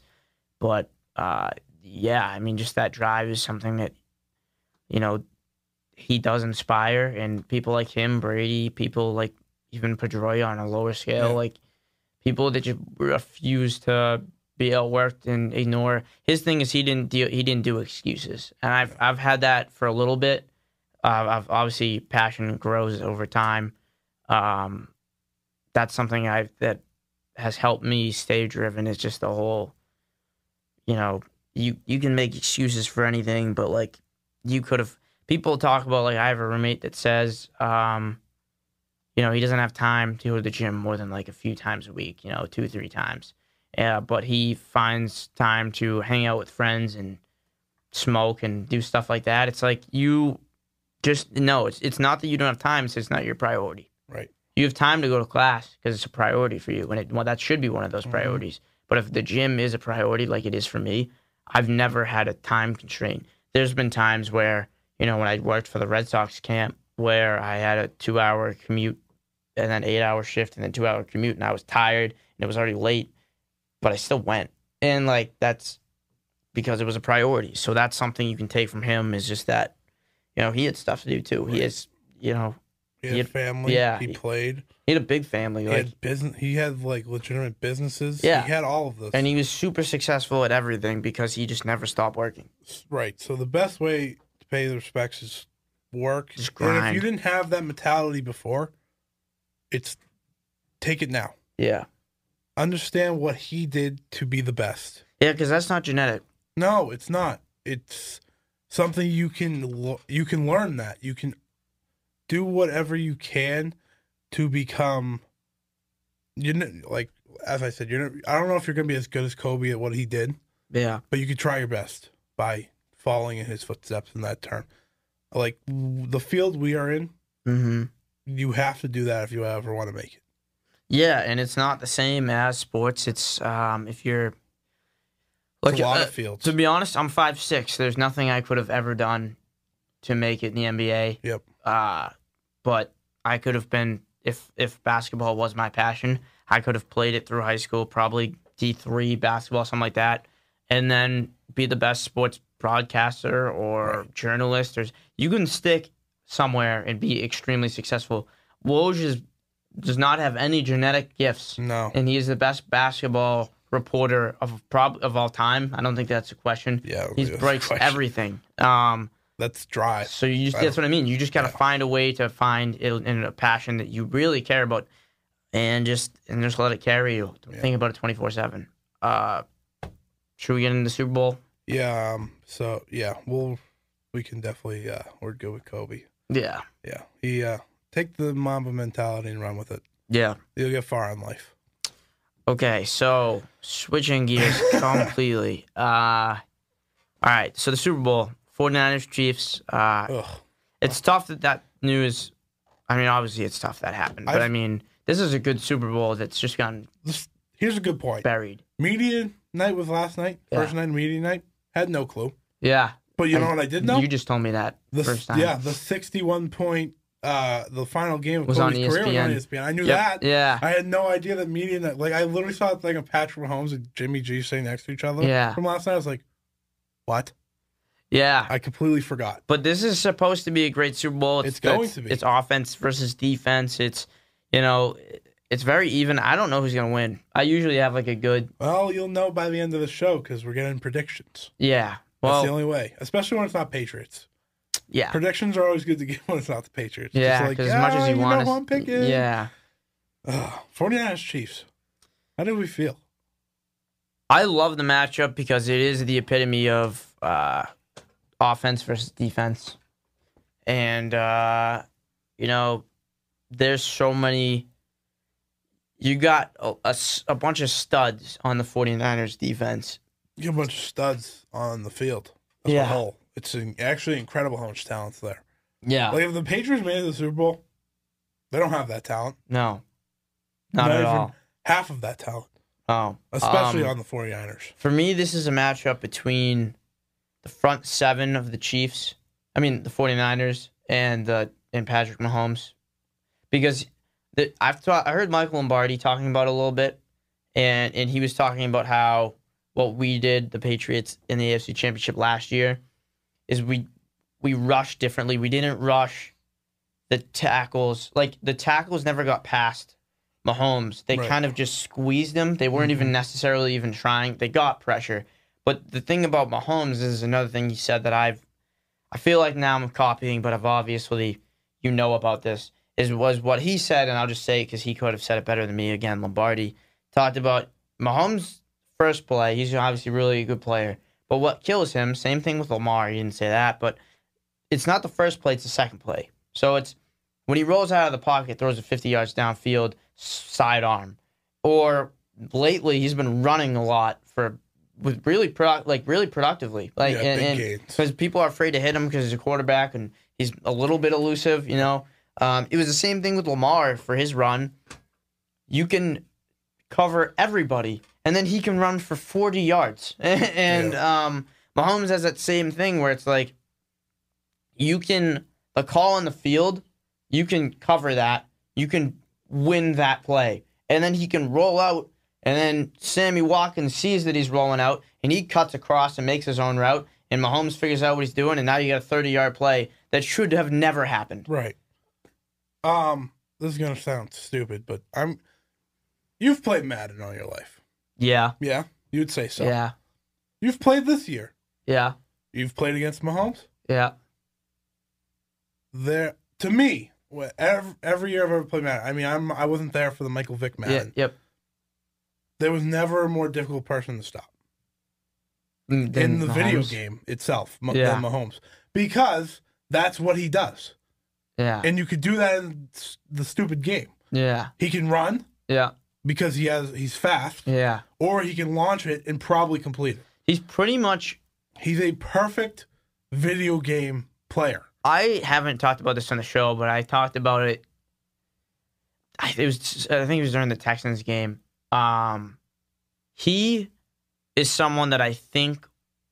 but uh yeah I mean just that drive is something that, you know, he does inspire, and people like him, Brady, people like even Pedroia on a lower scale, yeah. like people that just refuse to be outworked and ignore. His thing is he didn't deal, he didn't do excuses, and I've I've had that for a little bit. Uh, I've obviously passion grows over time. Um, that's something I've that has helped me stay driven. Is just the whole, you know, you you can make excuses for anything, but like you could have. People talk about like I have a roommate that says, um, you know, he doesn't have time to go to the gym more than like a few times a week. You know, two three times. Yeah, but he finds time to hang out with friends and smoke and do stuff like that. It's like you just no. It's it's not that you don't have time. It's it's not your priority. Right. You have time to go to class because it's a priority for you, and it well, that should be one of those priorities. Mm-hmm. But if the gym is a priority, like it is for me, I've never had a time constraint. There's been times where, you know, when I worked for the Red Sox camp, where I had a two-hour commute and then eight hour shift and then two hour commute, and I was tired and it was already late, but I still went. And like, that's because it was a priority. So that's something you can take from him, is just that, you know, he had stuff to do too. He has, you know, he had, he had family. Yeah, he played. He had a big family. He like, had business. He had like legitimate businesses. Yeah, he had all of this, and he was super successful at everything because he just never stopped working. Right. So the best way to pay the respects is work. Just grind. And if you didn't have that mentality before, it's take it now. Yeah. Understand what he did to be the best. Yeah, because that's not genetic. No, it's not. It's something you can you can learn that you can. Do whatever you can to become, you know, like as I said, you're. I don't know if you're going to be as good as Kobe at what he did. Yeah, but you could try your best by following in his footsteps in that term. Like the field we are in, mm-hmm. you have to do that if you ever want to make it. Yeah, and it's not the same as sports. It's um, if you're. Look, it's a lot uh, of fields. To be honest, I'm five six. There's nothing I could have ever done to make it in the N B A. Yep. Uh, but I could have been, if if basketball was my passion, I could have played it through high school, probably D three basketball, something like that, and then be the best sports broadcaster or right. journalist. Or, you can stick somewhere and be extremely successful. Woj is, does not have any genetic gifts. No. And he is the best basketball reporter of prob- of all time. I don't think that's a question. Yeah, he breaks question. everything. Um. That's dry. So you just, that's what I mean. You just got to yeah. find a way to find it in a passion that you really care about, and just and just let it carry you. Don't yeah. think about it twenty-four seven. Uh, should we get into the Super Bowl? Yeah. Um, so yeah, we'll we can definitely uh, we're good with Kobe. Yeah. Yeah. He uh, take the Mamba mentality and run with it. Yeah. You'll get far in life. Okay. So switching gears completely. Uh, all right. So the Super Bowl. forty-niners, Chiefs. Uh, it's tough that that news. I mean, obviously, it's tough that happened. But I've, I mean, this is a good Super Bowl that's just gotten. This, here's a good point. Buried. Media night was last night. Yeah. First night, media night. Had no clue. Yeah. But you I, know what I did know? You just told me that the, first time. Yeah, the sixty-one point. Uh, the final game of was Kobe's on career was on E S P N. I knew yep. that. Yeah. I had no idea that media night. Like I literally saw like a Patrick Mahomes and Jimmy G sitting next to each other. Yeah. From last night, I was like, what? Yeah. I completely forgot. But this is supposed to be a great Super Bowl. It's, it's going it's, to be. It's offense versus defense. It's, you know, it's very even. I don't know who's going to win. I usually have like a good. Well, you'll know by the end of the show because we're getting predictions. Yeah. Well, that's the only way, especially when it's not Patriots. Yeah. Predictions are always good to get when it's not the Patriots. Yeah, because like, as much ah, as you, you want. Know who I'm picking. Yeah. Ugh, forty-niners Chiefs. How do we feel? I love the matchup because it is the epitome of. Uh, Offense versus defense. And, uh, you know, there's so many. You got a, a, a bunch of studs on the forty-niners defense. You got a bunch of studs on the field. That's yeah. a whole. It's an, actually incredible how much talent's there. Yeah. Like, if the Patriots made it to the Super Bowl, they don't have that talent. No. Not, Not at all. Half of that talent. Oh. Especially um, on the forty-niners. For me, this is a matchup between. The front seven of the Chiefs, I mean the forty-niners, and uh, and Patrick Mahomes, because the, I've taught, I heard Michael Lombardi talking about it a little bit, and and he was talking about how what we did the Patriots in the A F C Championship last year is we we rushed differently. We didn't rush the tackles, like the tackles never got past Mahomes. They right. kind of just squeezed him. They weren't mm-hmm. even necessarily even trying. They got pressure. But the thing about Mahomes is another thing he said that I've, I feel like now I'm copying, but I've obviously, you know about this, is was what he said, and I'll just say it because he could have said it better than me. Again, Lombardi talked about Mahomes' first play. He's obviously really a good player. But what kills him, same thing with Lamar. He didn't say that, but it's not the first play, it's the second play. So it's when he rolls out of the pocket, throws it fifty yards downfield, sidearm. Or lately, he's been running a lot for With really pro- like really productively, like yeah, and because people are afraid to hit him because he's a quarterback and he's a little bit elusive, you know. Um, it was the same thing with Lamar for his run. You can cover everybody, and then he can run for forty yards. and yeah. um, Mahomes has that same thing where it's like you can the call on the field, you can cover that, you can win that play. And then he can roll out, and then Sammy Watkins sees that he's rolling out, and he cuts across and makes his own route, and Mahomes figures out what he's doing, and now you got a thirty-yard play that should have never happened. Right. Um, this is going to sound stupid, but I'm... You've played Madden all your life. Yeah. Yeah? You'd say so. Yeah. You've played this year. Yeah. You've played against Mahomes? Yeah. There, to me, every, every year I've ever played Madden, I mean, I'm, I wasn't there for the Michael Vick Madden. Yeah, yep. There was never a more difficult person to stop. Than in the Mahomes. Video game itself, yeah. than Mahomes. Because that's what he does. Yeah. And you could do that in the stupid game. Yeah. He can run. Yeah. Because he has he's fast. Yeah. Or he can launch it and probably complete it. He's pretty much... He's a perfect video game player. I haven't talked about this on the show, but I talked about it... I, it was, I think it was during the Texans game. Um, he is someone that I think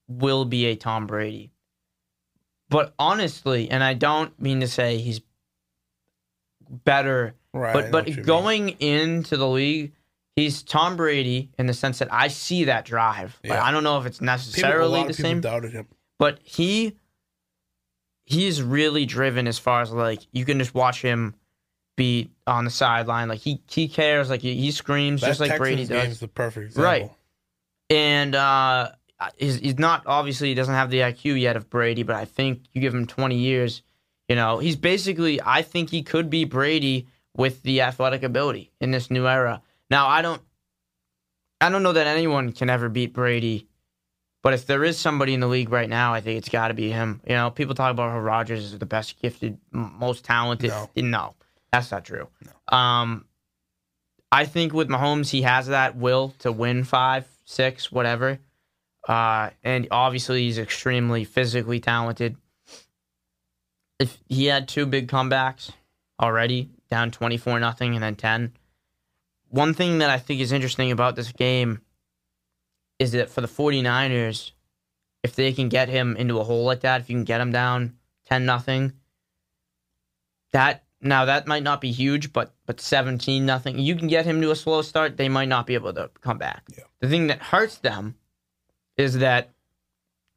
will be a Tom Brady. But honestly, and I don't mean to say he's better... Right, but but going mean. into the league, he's Tom Brady in the sense that I see that drive. Yeah. Like, I don't know if it's necessarily people, the same. Doubted him. But he he's really driven as far as, like, you can just watch him be on the sideline. Like, he, he cares. Like, he, he screams that just like Texas Brady does. Game's the perfect example. Right. And uh, he's, he's not, obviously, he doesn't have the I Q yet of Brady, but I think you give him twenty years, you know, he's basically, I think he could be Brady with the athletic ability in this new era. Now, I don't I don't know that anyone can ever beat Brady, but if there is somebody in the league right now, I think it's got to be him. You know, people talk about how Rodgers is the best gifted, most talented. No, no that's not true. No. Um, I think with Mahomes, he has that will to win five, six, whatever. Uh, and obviously, he's extremely physically talented. If he had two big comebacks already, down twenty-four nothing and then ten. One thing that I think is interesting about this game is that for the forty-niners, if they can get him into a hole like that, if you can get him down ten nothing, that now that might not be huge, but but seventeen nothing, you can get him to a slow start, they might not be able to come back. Yeah. The thing that hurts them is that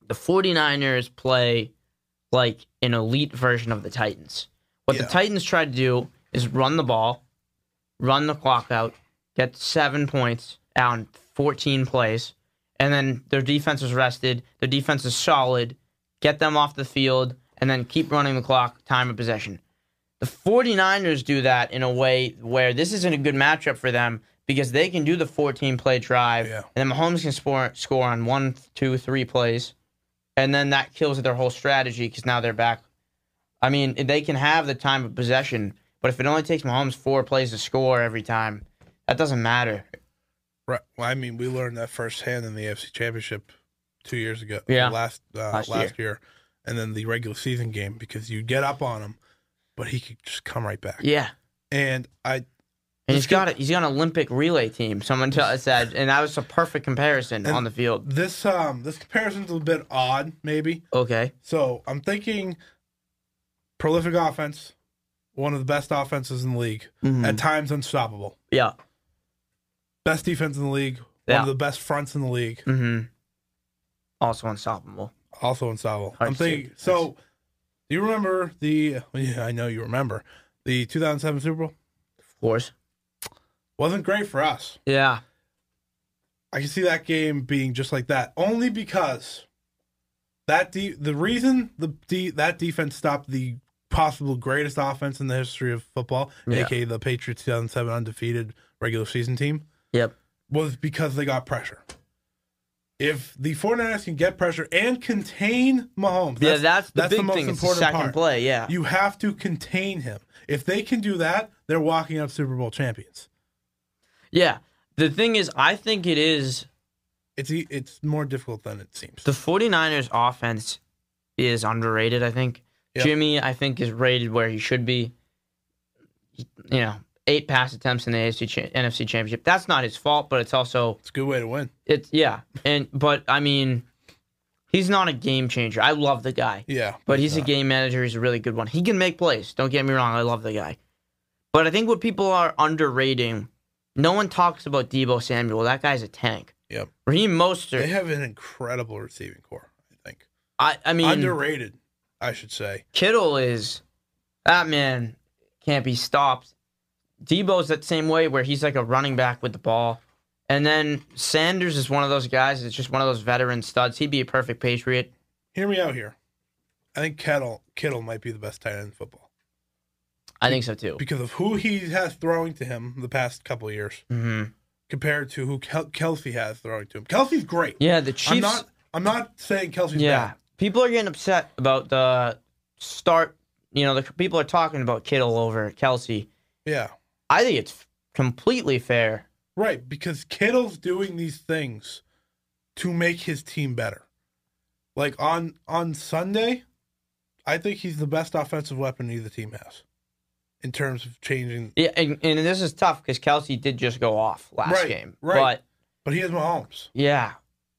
the forty-niners play like an elite version of the Titans. What yeah. the Titans try to do is run the ball, run the clock out, get seven points on fourteen plays, and then their defense is rested, their defense is solid, get them off the field, and then keep running the clock, time of possession. The forty-niners do that in a way where this isn't a good matchup for them because they can do the fourteen-play drive, yeah. and then Mahomes can score, score on one, two, three plays, and then that kills their whole strategy because now they're back. I mean, they can have the time of possession, but if it only takes Mahomes four plays to score every time, that doesn't matter. Right. Well, I mean, we learned that firsthand in the A F C Championship two years ago. Yeah. Last, uh, last, last year. year. And then the regular season game, because you get up on him, but he could just come right back. Yeah. And I... And he's got, a, he's got an Olympic relay team, someone t- said, and that was a perfect comparison on the field. This, um, this comparison's a little bit odd, maybe. Okay. So, I'm thinking prolific offense... One of the best offenses in the league. Mm-hmm. At times, unstoppable. Yeah. Best defense in the league. Yeah. One of the best fronts in the league. Mm-hmm. Also unstoppable. Also unstoppable. Hard I'm thinking. So, do you remember the... Yeah, I know you remember. The two thousand seven Super Bowl? Of course. Wasn't great for us. Yeah. I can see that game being just like that. Only because that de- the reason the de- that defense stopped the... possible greatest offense in the history of football, yeah. aka the Patriots two thousand seven undefeated regular season team, yep. was because they got pressure. If the forty-niners can get pressure and contain Mahomes, that's, yeah, that's the, that's big the most thing. important it's the second part. Play, yeah. You have to contain him. If they can do that, they're walking up Super Bowl champions. Yeah. The thing is, I think it is... It's, it's more difficult than it seems. The forty-niners offense is underrated, I think. Yep. Jimmy, I think, is rated where he should be. He, you know, eight pass attempts in the A F C cha- N F C Championship. That's not his fault, but it's also it's a good way to win. It's yeah, and but I mean, he's not a game changer. I love the guy. Yeah, but he's, he's a game manager. He's a really good one. He can make plays. Don't get me wrong. I love the guy, But I think what people are underrating, no one talks about Deebo Samuel. That guy's a tank. Yep. Raheem Mostert. They have an incredible receiving core, I think. I, I mean, underrated, I should say. Kittle is, that man can't be stopped. Deebo's that same way where he's like a running back with the ball. And then Sanders is one of those guys that's just one of those veteran studs. He'd be a perfect Patriot. Hear me out here. I think Kittle, Kittle might be the best tight end in football. I think so, too. Because of who he has throwing to him the past couple of years mm-hmm. compared to who Kel- Kelce has throwing to him. Kelce's great. Yeah, the Chiefs... I'm not, I'm not saying Kelce's yeah. bad. People are getting upset about the start... You know, the people are talking about Kittle over Kelce. Yeah. I think it's completely fair. Right, because Kittle's doing these things to make his team better. Like, on, on Sunday, I think he's the best offensive weapon either team has. In terms of changing... Yeah, and, and this is tough because Kelce did just go off last right, game. Right, but, but he has Mahomes. Yeah.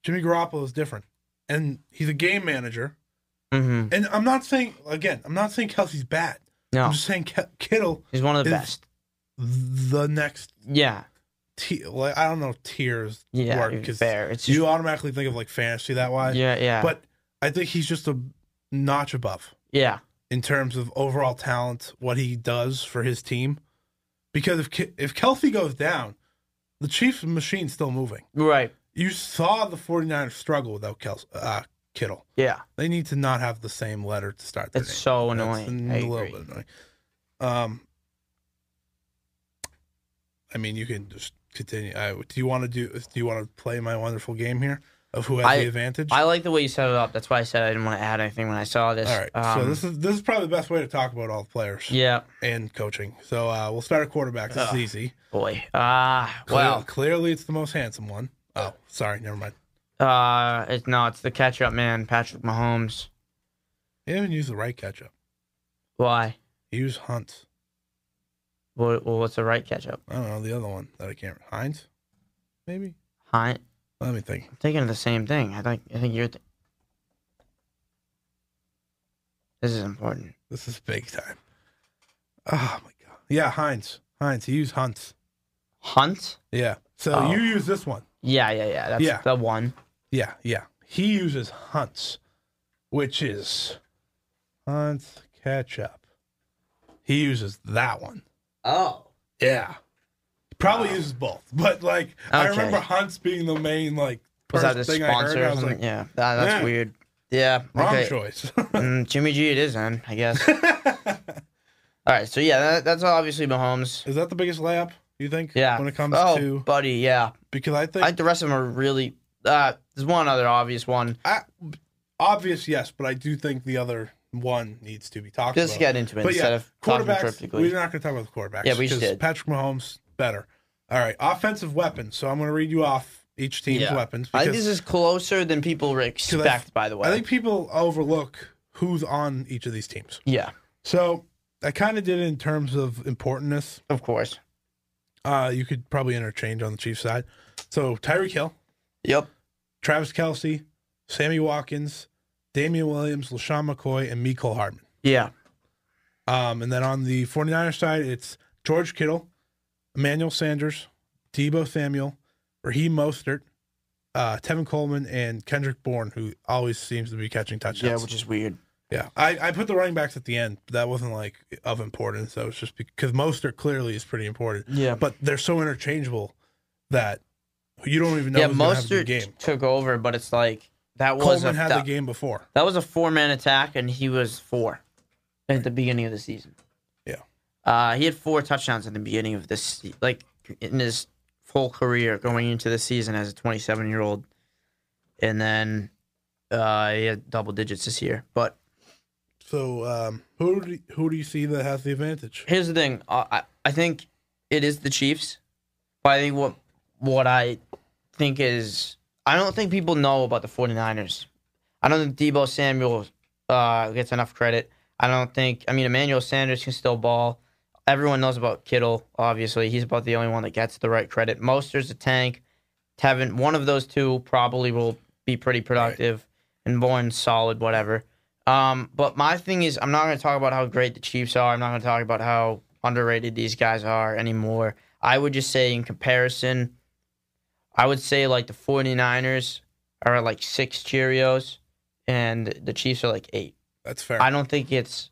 Jimmy Garoppolo is different. And he's a game manager. Mm-hmm. And I'm not saying... Again, I'm not saying Kelsey's bad. No. I'm just saying Ke- Kittle... He's one of the best. The next... Yeah. T- like, I don't know if tiers yeah, work. It's fair. It's just... You automatically think of like fantasy that way. Yeah, yeah. But I think he's just a notch above. Yeah. In terms of overall talent, what he does for his team. Because if Ke- if Kelce goes down, the Chiefs machine's still moving. Right. You saw the 49ers struggle without Kel- uh, Kittle. Yeah. They need to not have the same letter to start their It's so annoying. That's a I little agree. bit annoying. Um, I mean, you can just continue. I, do you want to do? Do you want to play my wonderful game here? Of who has I, the advantage? I like the way you set it up. That's why I said I didn't want to add anything when I saw this. All right. Um, so this is this is probably the best way to talk about all the players. Yeah. And coaching. So uh, we'll start at quarterback. This oh, is easy. Boy. Ah. Uh, well. Clearly, it's the most handsome one. Oh, sorry. Never mind. Uh, it's no, it's the catch-up man, Patrick Mahomes. He didn't even use the right catch-up. Why? Use Hunt. Well, well, what's the right catch-up? I don't know. The other one that I can't. Hines, maybe. Hines. Let me think. I'm thinking of the same thing. I think I think you're. Th- this is important. This is big time. Oh my god! Yeah, Hines. Hines. He used Hunt. Hunt. Yeah. So oh. you use this one. Yeah, yeah, yeah. That's yeah. the one. Yeah, yeah. He uses Hunt, which is Hunt ketchup. He uses that one. Oh. Yeah. Probably wow. uses both, but like okay. I remember Hunt's being the main like first was that thing sponsor I heard. I was like, yeah, that, that's man, weird. Yeah, wrong okay. choice. mm, Jimmy G, it is then, I guess. All right, so yeah, that, that's obviously Mahomes. Is that the biggest layup you think? Yeah. When it comes oh, to buddy, yeah, because I think I think the rest of them are really. Uh, there's one other obvious one. I, obvious, yes, but I do think the other one needs to be talked. Just about. Just get into it but instead yeah, of quarterbacks. We're not going to talk about the quarterbacks. Yeah, we just did. Patrick Mahomes. Better. All right. Offensive weapons. So I'm going to read you off each team's yeah. weapons. I think this is closer than people expect, I, by the way. I think people overlook who's on each of these teams. Yeah. So I kind of did it in terms of importantness. Of course. Uh, you could probably interchange on the Chiefs side. So Tyreek Hill. Yep. Travis Kelce, Sammy Watkins, Damian Williams, LaShawn McCoy, and Mecole Hardman. Yeah. Um, and then on the 49ers side, it's George Kittle, Emmanuel Sanders, Deebo Samuel, Raheem Mostert, uh, Tevin Coleman, and Kendrick Bourne, who always seems to be catching touchdowns. Yeah, which is weird. Yeah. I, I put the running backs at the end. But that wasn't, like, of importance. That was just because Mostert clearly is pretty important. Yeah. But they're so interchangeable that you don't even know yeah, who's going to have the game. Yeah, Mostert took over, but it's like that was Coleman a, had that, the game before. That was a four-man attack, and he was four at right. the beginning of the season. Uh, he had four touchdowns in the beginning of this, like in his full career going into the season as a twenty-seven-year-old, and then uh, he had double digits this year. But so, um, who do you, who do you see that has the advantage? Here's the thing: uh, I I think it is the Chiefs. But I think what what I think is I don't think people know about the 49ers. I don't think Deebo Samuel uh, gets enough credit. I don't think. I mean, Emmanuel Sanders can still ball. Everyone knows about Kittle, obviously. He's about the only one that gets the right credit. Mostert's a tank. Tevin, one of those two probably will be pretty productive. Right. And Bourne's solid, whatever. Um, but my thing is, I'm not going to talk about how great the Chiefs are. I'm not going to talk about how underrated these guys are anymore. I would just say in comparison, I would say like the 49ers are like six Cheerios and the Chiefs are like eight. That's fair. I don't think it's,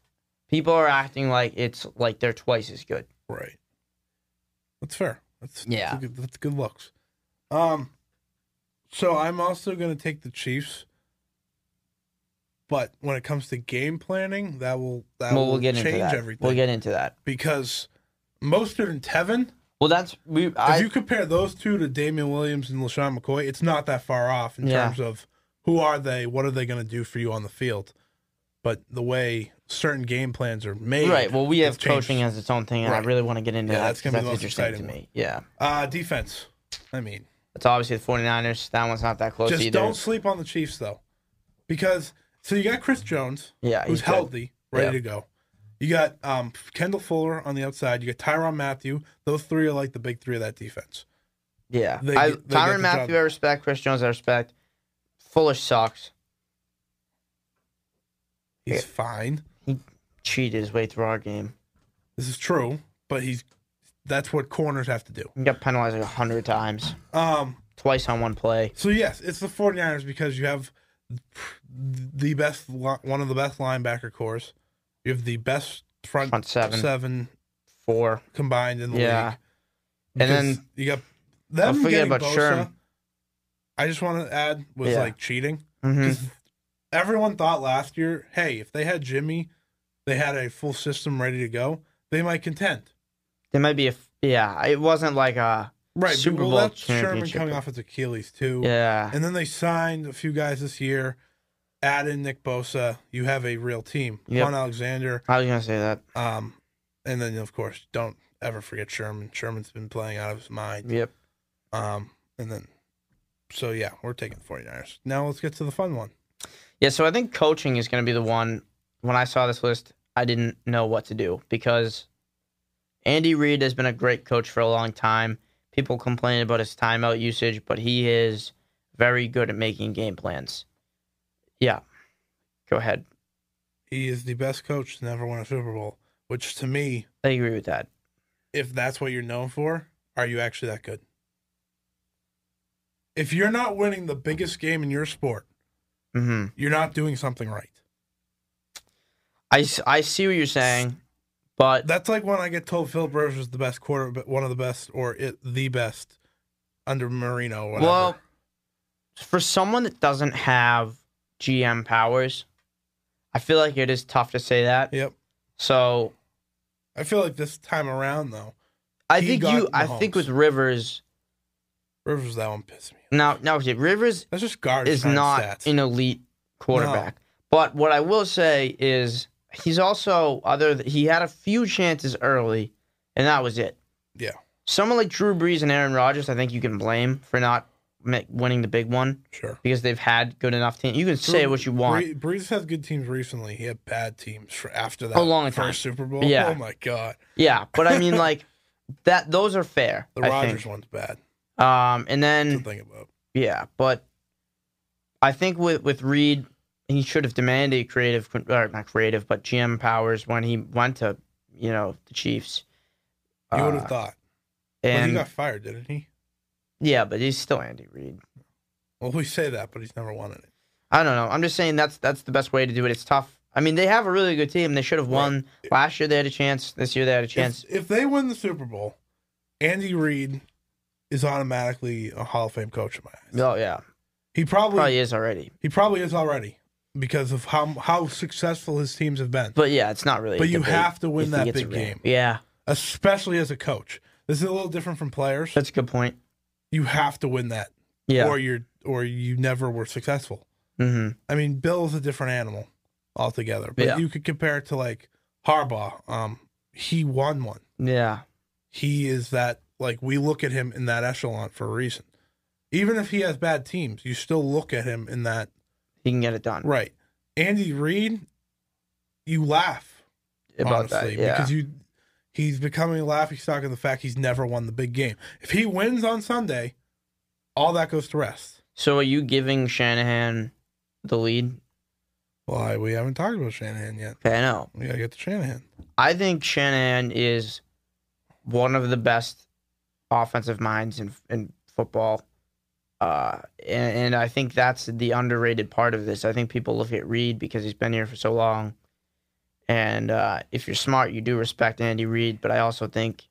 people are acting like it's like they're twice as good. Right. That's fair. That's, yeah. That's, good, that's good looks. Um, so I'm also going to take the Chiefs. But when it comes to game planning, that will that well, will we'll get change into that. everything. We'll get into that. Because Mostert and Tevin, well, that's, we, I, if you compare those two to Damian Williams and LeSean McCoy, it's not that far off in yeah. terms of who are they, what are they going to do for you on the field. But the way certain game plans are made. Right, well, we have coaching changed. as its own thing, and right. I really want to get into yeah, that. That's going to be the most exciting to me. One. Yeah. Uh, defense, I mean. It's obviously the 49ers. That one's not that close just either. Just don't sleep on the Chiefs, though. Because... So you got Chris Jones, yeah, who's good. healthy, ready yeah. to go. You got um, Kendall Fuller on the outside. You got Tyrann Mathieu. Those three are like the big three of that defense. Yeah. They, I, they Tyrann Mathieu, I respect. Chris Jones, I respect. Fuller sucks. He's yeah. fine. He cheated his way through our game. This is true, but he's that's what corners have to do. He got penalized like a hundred times. Um, Twice on one play. So, yes, it's the 49ers because you have – the best, one of the best linebacker cores. You have the best front, front seven, seven, four combined in the yeah. league. Because and then you got them don't forget about Bosa. Sherman. I just want to add was yeah. like cheating. Mm-hmm. Everyone thought last year, hey, if they had Jimmy, they had a full system ready to go. They might contend. They might be a yeah. It wasn't like a. Right, Super Bowl well, that's Sherman coming off his Achilles, too. Yeah. And then they signed a few guys this year. Add in Nick Bosa. You have a real team. Yep. Quan Alexander. I was going to say that. Um, And then, of course, don't ever forget Sherman. Sherman's been playing out of his mind. Yep. Um, And then, so, yeah, we're taking the 49ers. Now let's get to the fun one. Yeah, so I think coaching is going to be the one. When I saw this list, I didn't know what to do because Andy Reid has been a great coach for a long time. People complain about his timeout usage, but he is very good at making game plans. Yeah. Go ahead. He is the best coach to never win a Super Bowl, which to me... I agree with that. If that's what you're known for, are you actually that good? If you're not winning the biggest game in your sport, mm-hmm. you're not doing something right. I, I see what you're saying. But that's like when I get told Phil Rivers is the best quarter, but one of the best, or it, the best under Marino. Whatever. Well, for someone that doesn't have G M powers, I feel like it is tough to say that. Yep. So, I feel like this time around, though, I think you. I think with Rivers, Rivers that one pissed me. No, no, Rivers that's just garbage is not stats. an elite quarterback. No. But what I will say is. He's also other. He had a few chances early, and that was it. Yeah. Someone like Drew Brees and Aaron Rodgers, I think you can blame for not winning the big one. Sure. Because they've had good enough teams. You can Drew, say what you want. Brees has good teams recently. He had bad teams for after that. A long time. First Super Bowl. Yeah. Oh my God. Yeah, but I mean, like that. Those are fair. The I Rodgers think. one's bad. Um, and then That's the thing about. Yeah, but I think with with Reed. He should have demanded creative, or not creative, but G M powers when he went to, you know, the Chiefs. You would have uh, thought. And well, he got fired, didn't he? Yeah, but he's still Andy Reid. Well, we say that, but he's never won it. I don't know. I'm just saying that's that's the best way to do it. It's tough. I mean, they have a really good team. They should have won. Right. Last year they had a chance. This year they had a chance. If, if they win the Super Bowl, Andy Reid is automatically a Hall of Fame coach in my eyes. Oh, yeah. He probably, probably is already. He probably is already. Because of how how successful his teams have been. But, yeah, it's not really But you have to win that big game. Yeah. Especially as a coach. This is a little different from players. That's a good point. You have to win that. Yeah. Or, you're, or you never were successful. Mm-hmm. I mean, Bill is a different animal altogether. But yeah. you could compare it to, like, Harbaugh. Um, he won one. Yeah. He is that, like, we look at him in that echelon for a reason. Even if he has bad teams, you still look at him in that. He can get it done. Right. Andy Reid, you laugh, about honestly, that, yeah. because you he's becoming a laughing stock of the fact he's never won the big game. If he wins on Sunday, all that goes to rest. So are you giving Shanahan the lead? Why? We haven't talked about Shanahan yet. Okay, I know. We got to get to Shanahan. I think Shanahan is one of the best offensive minds in, in football. Uh, and, and I think that's the underrated part of this. I think people look at Reid because he's been here for so long. And uh, if you're smart, you do respect Andy Reid. But I also think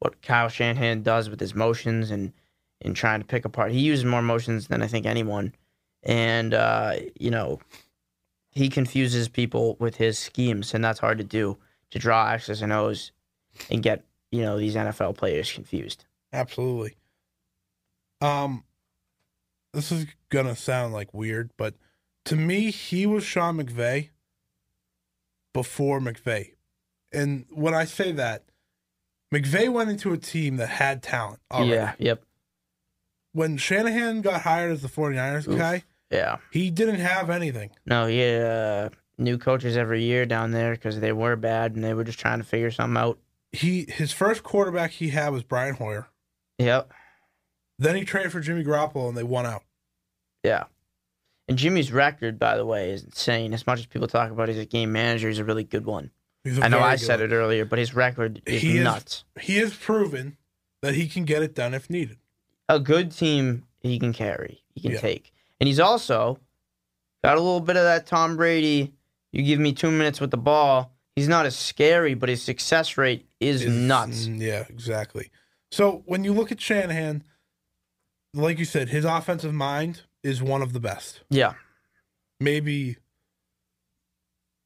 what Kyle Shanahan does with his motions and, and trying to pick apart. He uses more motions than I think anyone. And, uh, you know, he confuses people with his schemes. And that's hard to do, to draw X's and O's and get, you know, these N F L players confused. Absolutely. Um. This is going to sound like weird, but to me, he was Sean McVay before McVay. And when I say that, McVay went into a team that had talent already. Yeah, yep. When Shanahan got hired as the forty-niners Oof, guy, yeah, he didn't have anything. No, he had uh, new coaches every year down there because they were bad and they were just trying to figure something out. He His first quarterback he had was Brian Hoyer. Yep. Then he traded for Jimmy Garoppolo, and they won out. Yeah. And Jimmy's record, by the way, is insane. As much as people talk about he's a game manager, he's a really good one. I know I said it earlier, but his record is nuts. He has proven that he can get it done if needed. A good team he can carry, he can take. And he's also got a little bit of that Tom Brady, you give me two minutes with the ball. He's not as scary, but his success rate is nuts. Yeah, exactly. So when you look at Shanahan, like you said, his offensive mind is one of the best. Yeah. Maybe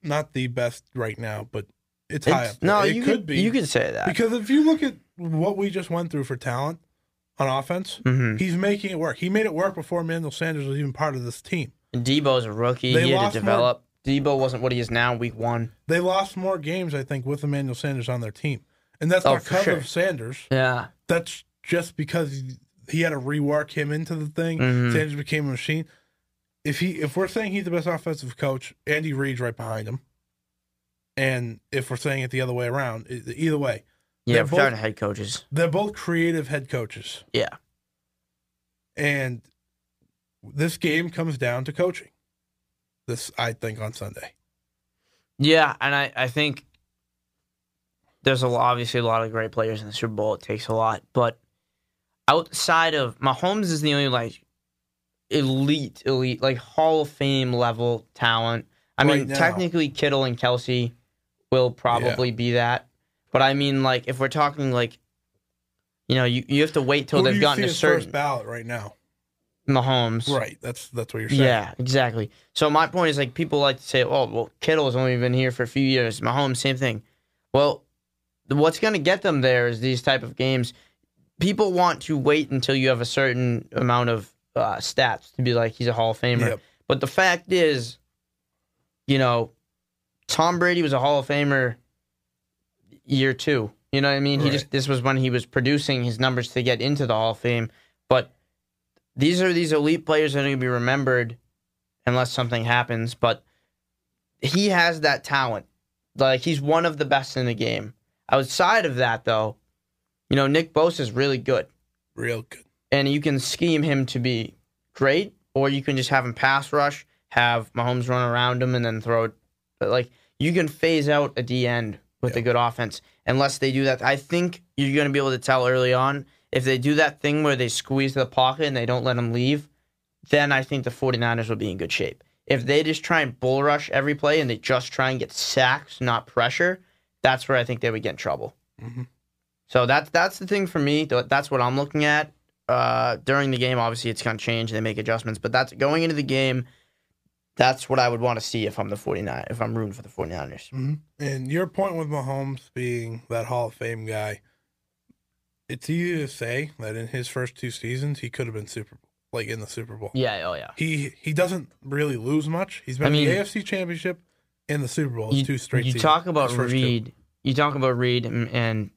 not the best right now, but it's, it's high up. No, it you could, could be. You could say that. Because if you look at what we just went through for talent on offense, mm-hmm. he's making it work. He made it work before Emmanuel Sanders was even part of this team. And Deebo's a rookie. They he had to develop. More, Deebo wasn't what he is now week one. They lost more games, I think, with Emmanuel Sanders on their team. And that's oh, not because sure. of Sanders. Yeah. That's just because... He, He had to rework him into the thing. Mm-hmm. Sanders became a machine. If he, if we're saying he's the best offensive coach, Andy Reid's right behind him. And if we're saying it the other way around, either way. Yeah, we're both, starting head coaches. They're both creative head coaches. Yeah. And this game comes down to coaching. This, I think, on Sunday. Yeah, and I, I think there's a, obviously a lot of great players in the Super Bowl. It takes a lot, but outside of Mahomes is the only like elite, elite, like Hall of Fame level talent. I right mean, now. Technically Kittle and Kelce will probably yeah. be that. But I mean, like, if we're talking like, you know, you, you have to wait till Who they've do you gotten see a certain first ballot right now. Mahomes. Right. That's that's what you're saying. Yeah, exactly. So my point is like people like to say, oh, well, Kittle's only been here for a few years. Mahomes, same thing. Well, what's gonna get them there is these type of games. People want to wait until you have a certain amount of uh, stats to be like, he's a Hall of Famer. Yep. But the fact is, you know, Tom Brady was a Hall of Famer year two. You know what I mean? Right. He just this was when he was producing his numbers to get into the Hall of Fame. But these are these elite players that are going to be remembered unless something happens. But he has that talent. Like, he's one of the best in the game. Outside of that, though, you know, Nick Bosa is really good. Real good. And you can scheme him to be great, or you can just have him pass rush, have Mahomes run around him, and then throw it. But, like, you can phase out a D-end with yep. a good offense unless they do that. I think you're going to be able to tell early on if they do that thing where they squeeze the pocket and they don't let him leave, then I think the forty-niners will be in good shape. If they just try and bull rush every play and they just try and get sacks, not pressure, that's where I think they would get in trouble. Mm-hmm. So that's that's the thing for me. That's what I'm looking at uh, during the game. Obviously, it's going to change. They make adjustments, but that's going into the game. That's what I would want to see if I'm the forty-niners, if I'm rooting for the forty-niners. Mm-hmm. And your point with Mahomes being that Hall of Fame guy, it's easy to say that in his first two seasons he could have been Super Bowl, like in the Super Bowl. Yeah, oh yeah. He he doesn't really lose much. He's been I mean, in the A F C Championship and the Super Bowl. You, two straight. You seasons, talk about Reid. Two. You talk about Reid and. and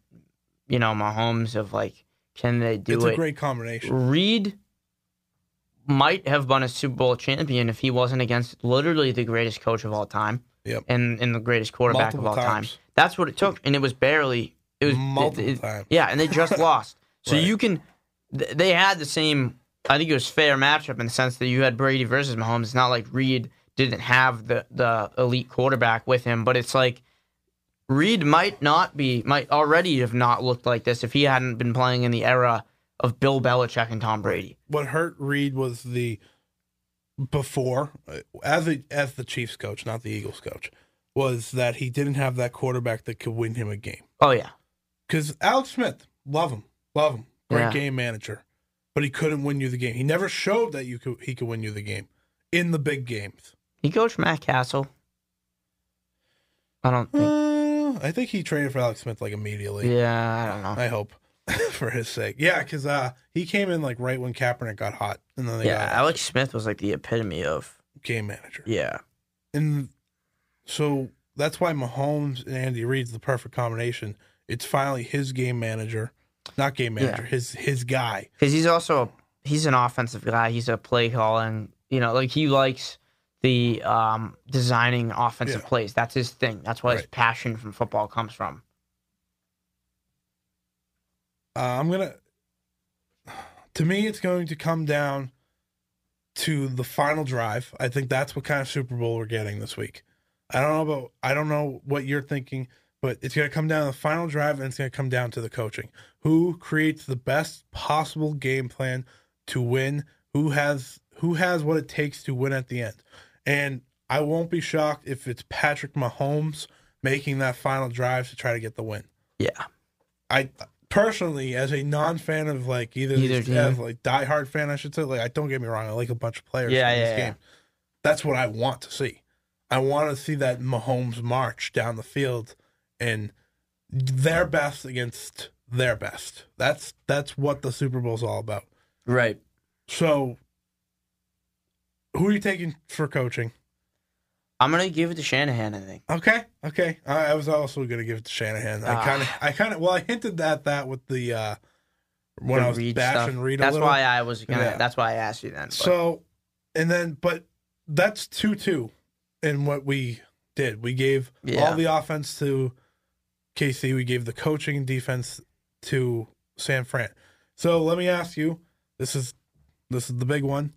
You know, Mahomes of, like, can they do it? It's a it? great combination. Reid might have been a Super Bowl champion if he wasn't against literally the greatest coach of all time yep. and, and the greatest quarterback Multiple of all times. time. That's what it took, and it was barely... it was Multiple it, times. It, yeah, and they just lost. So right. you can... Th- they had the same... I think it was fair matchup in the sense that you had Brady versus Mahomes. It's not like Reid didn't have the, the elite quarterback with him. But it's like Reid might not be, might already have not looked like this if he hadn't been playing in the era of Bill Belichick and Tom Brady. What hurt Reid was the before, as a, as the Chiefs coach, not the Eagles coach, was that he didn't have that quarterback that could win him a game. Oh, yeah. Because Alex Smith, love him, love him. Great yeah. game manager. But he couldn't win you the game. He never showed that you could, he could win you the game in the big games. He coached Matt Castle. I don't think. Uh, I think he traded for Alex Smith like immediately. Yeah, I don't know. I hope for his sake. Yeah, because uh, he came in like right when Kaepernick got hot. And then they yeah, got Alex Smith was like the epitome of game manager. Yeah. And so that's why Mahomes and Andy Reid's the perfect combination. It's finally his game manager. Not game manager, yeah. his his guy. Because he's also, he's an offensive guy. He's a play calling, you know, like he likes the um, designing offensive yeah. plays. That's his thing. That's where right. his passion from football comes from. Uh, I'm going to, to me, it's going to come down to the final drive. I think that's what kind of Super Bowl we're getting this week. I don't know about, I don't know what you're thinking, but it's going to come down to the final drive, and it's going to come down to the coaching. Who creates the best possible game plan to win? Who has who has what it takes to win at the end? And I won't be shocked if it's Patrick Mahomes making that final drive to try to get the win. Yeah. I personally, as a non-fan of like either, either these, as like diehard fan, I should say, like I don't get me wrong, I like a bunch of players yeah, in yeah, this yeah. game. That's what I want to see. I want to see that Mahomes march down the field and their best against their best. That's that's what the Super Bowl is all about. Right. So, who are you taking for coaching? I'm gonna give it to Shanahan, I think. Okay, okay. I, I was also gonna give it to Shanahan. Uh, I kind of, I kind of, well, I hinted at that with the uh, when the I was Reid bashing Reid a little. That's why I was gonna. Yeah. That's why I asked you then. But. So, and then, but that's two two, in what we did. We gave yeah. all the offense to K C. We gave the coaching and defense to San Fran. So let me ask you, this is this is the big one.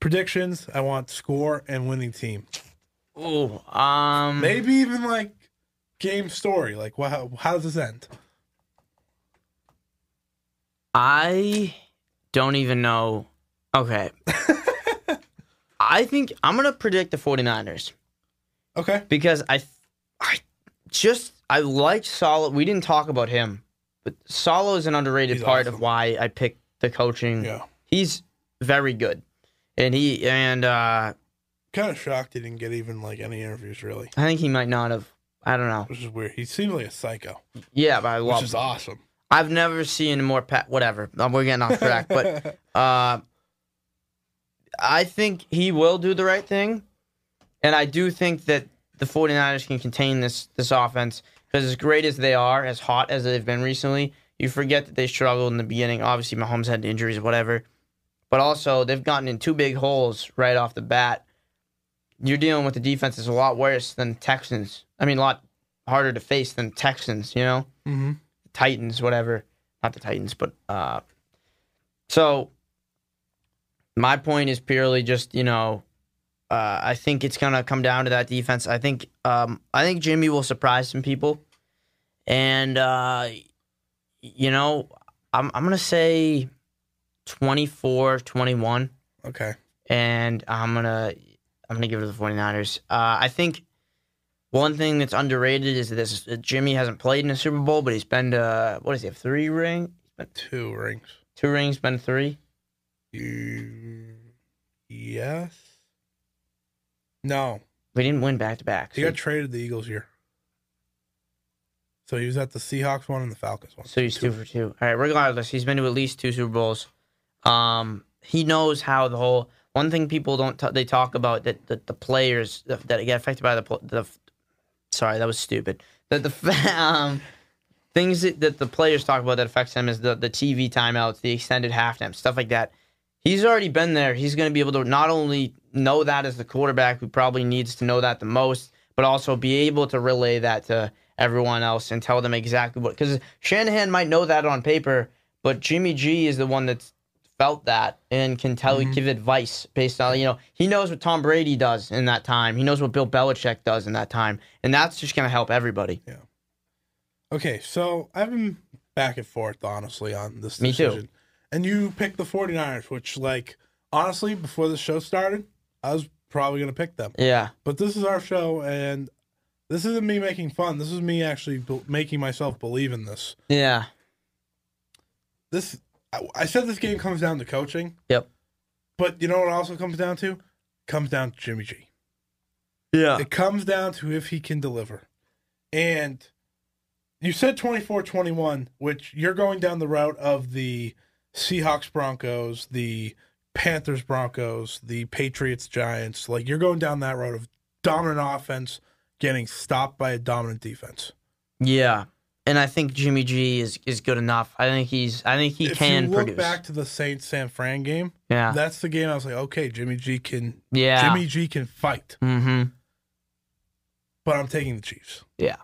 Predictions, I want score and winning team. Oh, um maybe even like game story. Like how how does this end? I don't even know. Okay. I think I'm going to predict the forty-niners. Okay. Because I I just I liked Saleh. We didn't talk about him, but Saleh is an underrated He's part awesome. Of why I picked the coaching. Yeah. He's very good. And he and uh kind of shocked he didn't get even like any interviews really. I think he might not have. I don't know. Which is weird. He seemed like a psycho. Yeah, but I love Which is him. Awesome. I've never seen more pa- whatever. We're getting off track, but uh I think he will do the right thing. And I do think that the forty-niners can contain this this offense because as great as they are, as hot as they've been recently, you forget that they struggled in the beginning. Obviously, Mahomes had injuries, whatever. But also, they've gotten in two big holes right off the bat. You're dealing with the defense that's a lot worse than Texans. I mean, a lot harder to face than Texans, you know? Mm-hmm. Titans, whatever. Not the Titans, but... Uh, so, my point is purely just, you know... Uh, I think it's gonna come down to that defense. I think um, I think Jimmy will surprise some people, and uh, you know I'm I'm gonna say twenty-four twenty-one. Okay. And I'm gonna I'm gonna give it to the forty-niners. Uh, I think one thing that's underrated is that this, uh, Jimmy hasn't played in a Super Bowl, but he's been to what does he have? Three rings? Two rings. Two rings. Been three. Uh, yes. No. We didn't win back-to-back. He so. got traded the Eagles year. So he was at the Seahawks one and the Falcons one. So he's two, two for two. All right, regardless, he's been to at least two Super Bowls. Um, he knows how the whole... One thing people don't... T- they talk about that, that the players that, that get affected by the... the sorry, that was stupid. That the um, things that, that the players talk about that affects them is the, the T V timeouts, the extended halftime, stuff like that. He's already been there. He's going to be able to not only... know that as the quarterback who probably needs to know that the most, but also be able to relay that to everyone else and tell them exactly what. Because Shanahan might know that on paper, but Jimmy G is the one that's felt that and can tell mm-hmm. give advice based on, you know, he knows what Tom Brady does in that time. He knows what Bill Belichick does in that time. And that's just going to help everybody. Yeah. Okay, so I've been back and forth, honestly, on this decision. Me too. And you picked the forty-niners, which, like, honestly, before the show started, I was probably going to pick them. Yeah. But this is our show, and this isn't me making fun. This is me actually be- making myself believe in this. Yeah. This... I said this game comes down to coaching. Yep. But you know what it also comes down to? It comes down to Jimmy G. Yeah. It comes down to if he can deliver. And you said twenty-four twenty-one, which you're going down the route of the Seahawks-Broncos, the Panthers-Broncos, the Patriots-Giants. Like, you're going down that road of dominant offense getting stopped by a dominant defense. Yeah. And I think Jimmy G is, is good enough. I think he's. I think he if can you look produce. Back to the Saints San Fran game. Yeah, that's the game I was like, okay, Jimmy G can. Yeah, Jimmy G can fight. Mm-hmm. But I'm taking the Chiefs. Yeah,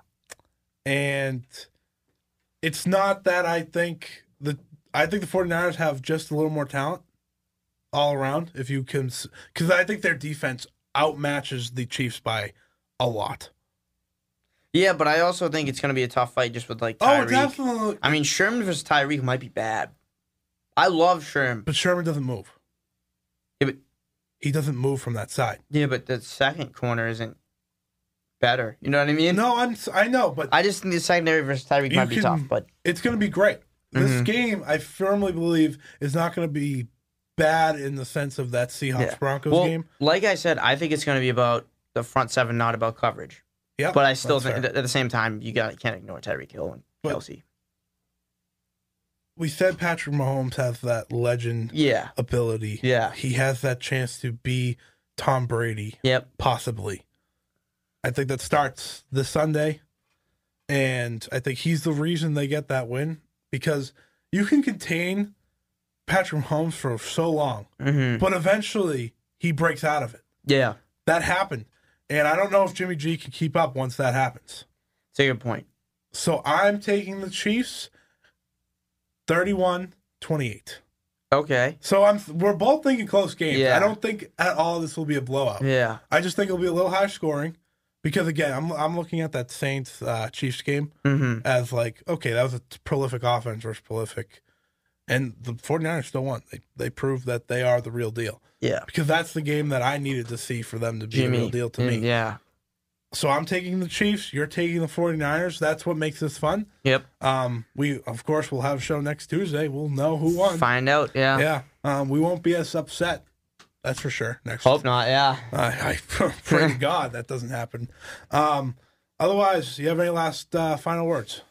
and it's not that I think the I think the forty-niners have just a little more talent all around. If you can, because I think their defense outmatches the Chiefs by a lot. Yeah, but I also think it's going to be a tough fight just with, like, Tyreek. Oh, definitely. I mean, Sherman versus Tyreek might be bad. I love Sherman. But Sherman doesn't move. Yeah, but, he doesn't move from that side. Yeah, but the second corner isn't better. You know what I mean? No, I'm, I know, but... I just think the secondary versus Tyreek might can, be tough, but... It's going to be great. This mm-hmm. game, I firmly believe, is not going to be bad in the sense of that Seahawks-Broncos yeah. well, game. Like I said, I think it's going to be about the front seven, not about coverage. Yeah, but I still think fair. At the same time you got can't ignore Tyreek Hill and but Kelce. We said Patrick Mahomes has that legend yeah. ability. Yeah, he has that chance to be Tom Brady. Yep, possibly. I think that starts this Sunday, and I think he's the reason they get that win because you can contain Patrick Mahomes for so long, mm-hmm. but eventually he breaks out of it. Yeah, that happened. And I don't know if Jimmy G can keep up once that happens. That's a good point. So I'm taking the Chiefs thirty-one twenty-eight. Okay. So I'm we're both thinking close games. Yeah. I don't think at all this will be a blowout. Yeah. I just think it'll be a little high scoring because, again, I'm I'm looking at that Saints uh, Chiefs game mm-hmm. as like, okay, that was a prolific offense versus prolific. And the forty-niners still won. They they proved that they are the real deal. Yeah. Because that's the game that I needed to see for them to be Jimmy. The real deal to me. Yeah. So I'm taking the Chiefs. You're taking the forty-niners. That's what makes this fun. Yep. Um, we, of course, will have a show next Tuesday. We'll know who won. Find out, yeah. Yeah. Um, we won't be as upset. That's for sure. Next Hope Tuesday. Not, yeah. I, I pray to God that doesn't happen. Um, otherwise, you have any last uh, final words?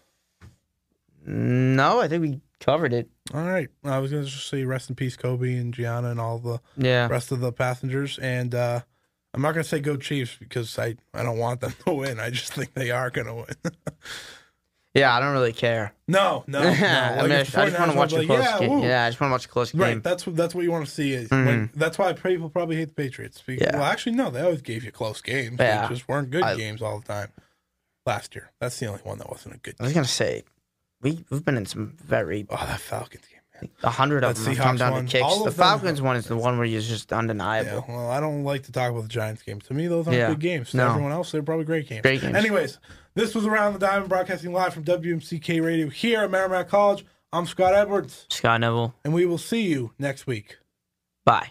No, I think we... covered it. All right. I was going to just say rest in peace, Kobe and Gianna and all the yeah. rest of the passengers. And uh, I'm not going to say go Chiefs because I, I don't want them to win. I just think they are going to win. yeah, I don't really care. No, no, no. Like I, mean, I just want to watch a like, close yeah, game. Woo. Yeah, I just want to watch a close game. Right. That's, that's what you want to see. Is mm. when, that's why people probably hate the Patriots. Because, yeah. Well, actually, no. They always gave you close games. Yeah. They just weren't good I, games all the time. Last year. That's the only one that wasn't a good game. I was going to say... We, we've been in some very... Oh, that Falcons game, man. A hundred of them have come down to kicks. The Falcons one is the one where you're just undeniable. Yeah, well, I don't like to talk about the Giants games. To me, those aren't yeah. good games. To no. everyone else, they're probably great games. Great games. Anyways, this was Around the Diamond, broadcasting live from W M C K Radio here at Merrimack College. I'm Scott Edwards. Scott Neville. And we will see you next week. Bye.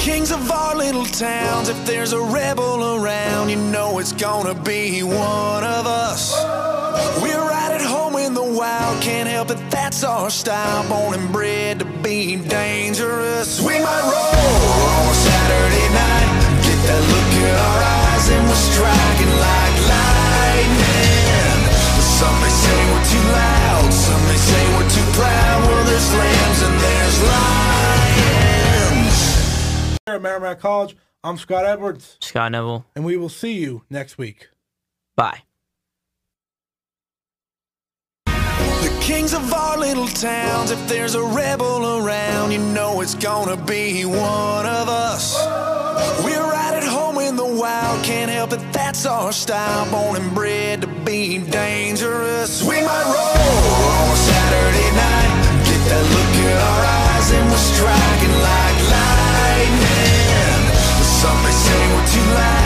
Kings of our little towns, if there's a rebel around, you know it's gonna be one of us. We're right at home in the wild, can't help it, that's our style, born and bred to be dangerous. We might roll on a Saturday night, get that look in our eyes, and we're striking like lightning. Some may say we're too loud, some may say we're too proud, well there's lambs and there's lions. Here at Merrimack College, I'm Scott Edwards. Scott Neville. And we will see you next week. Bye. The kings of our little towns, if there's a rebel around, you know it's gonna be one of us. We're right at home in the wild, can't help it, that's our style. Born and bred to be dangerous. We might roll on a Saturday night, get that look in our eyes, and we're striking like lightning. Some may say we're too loud,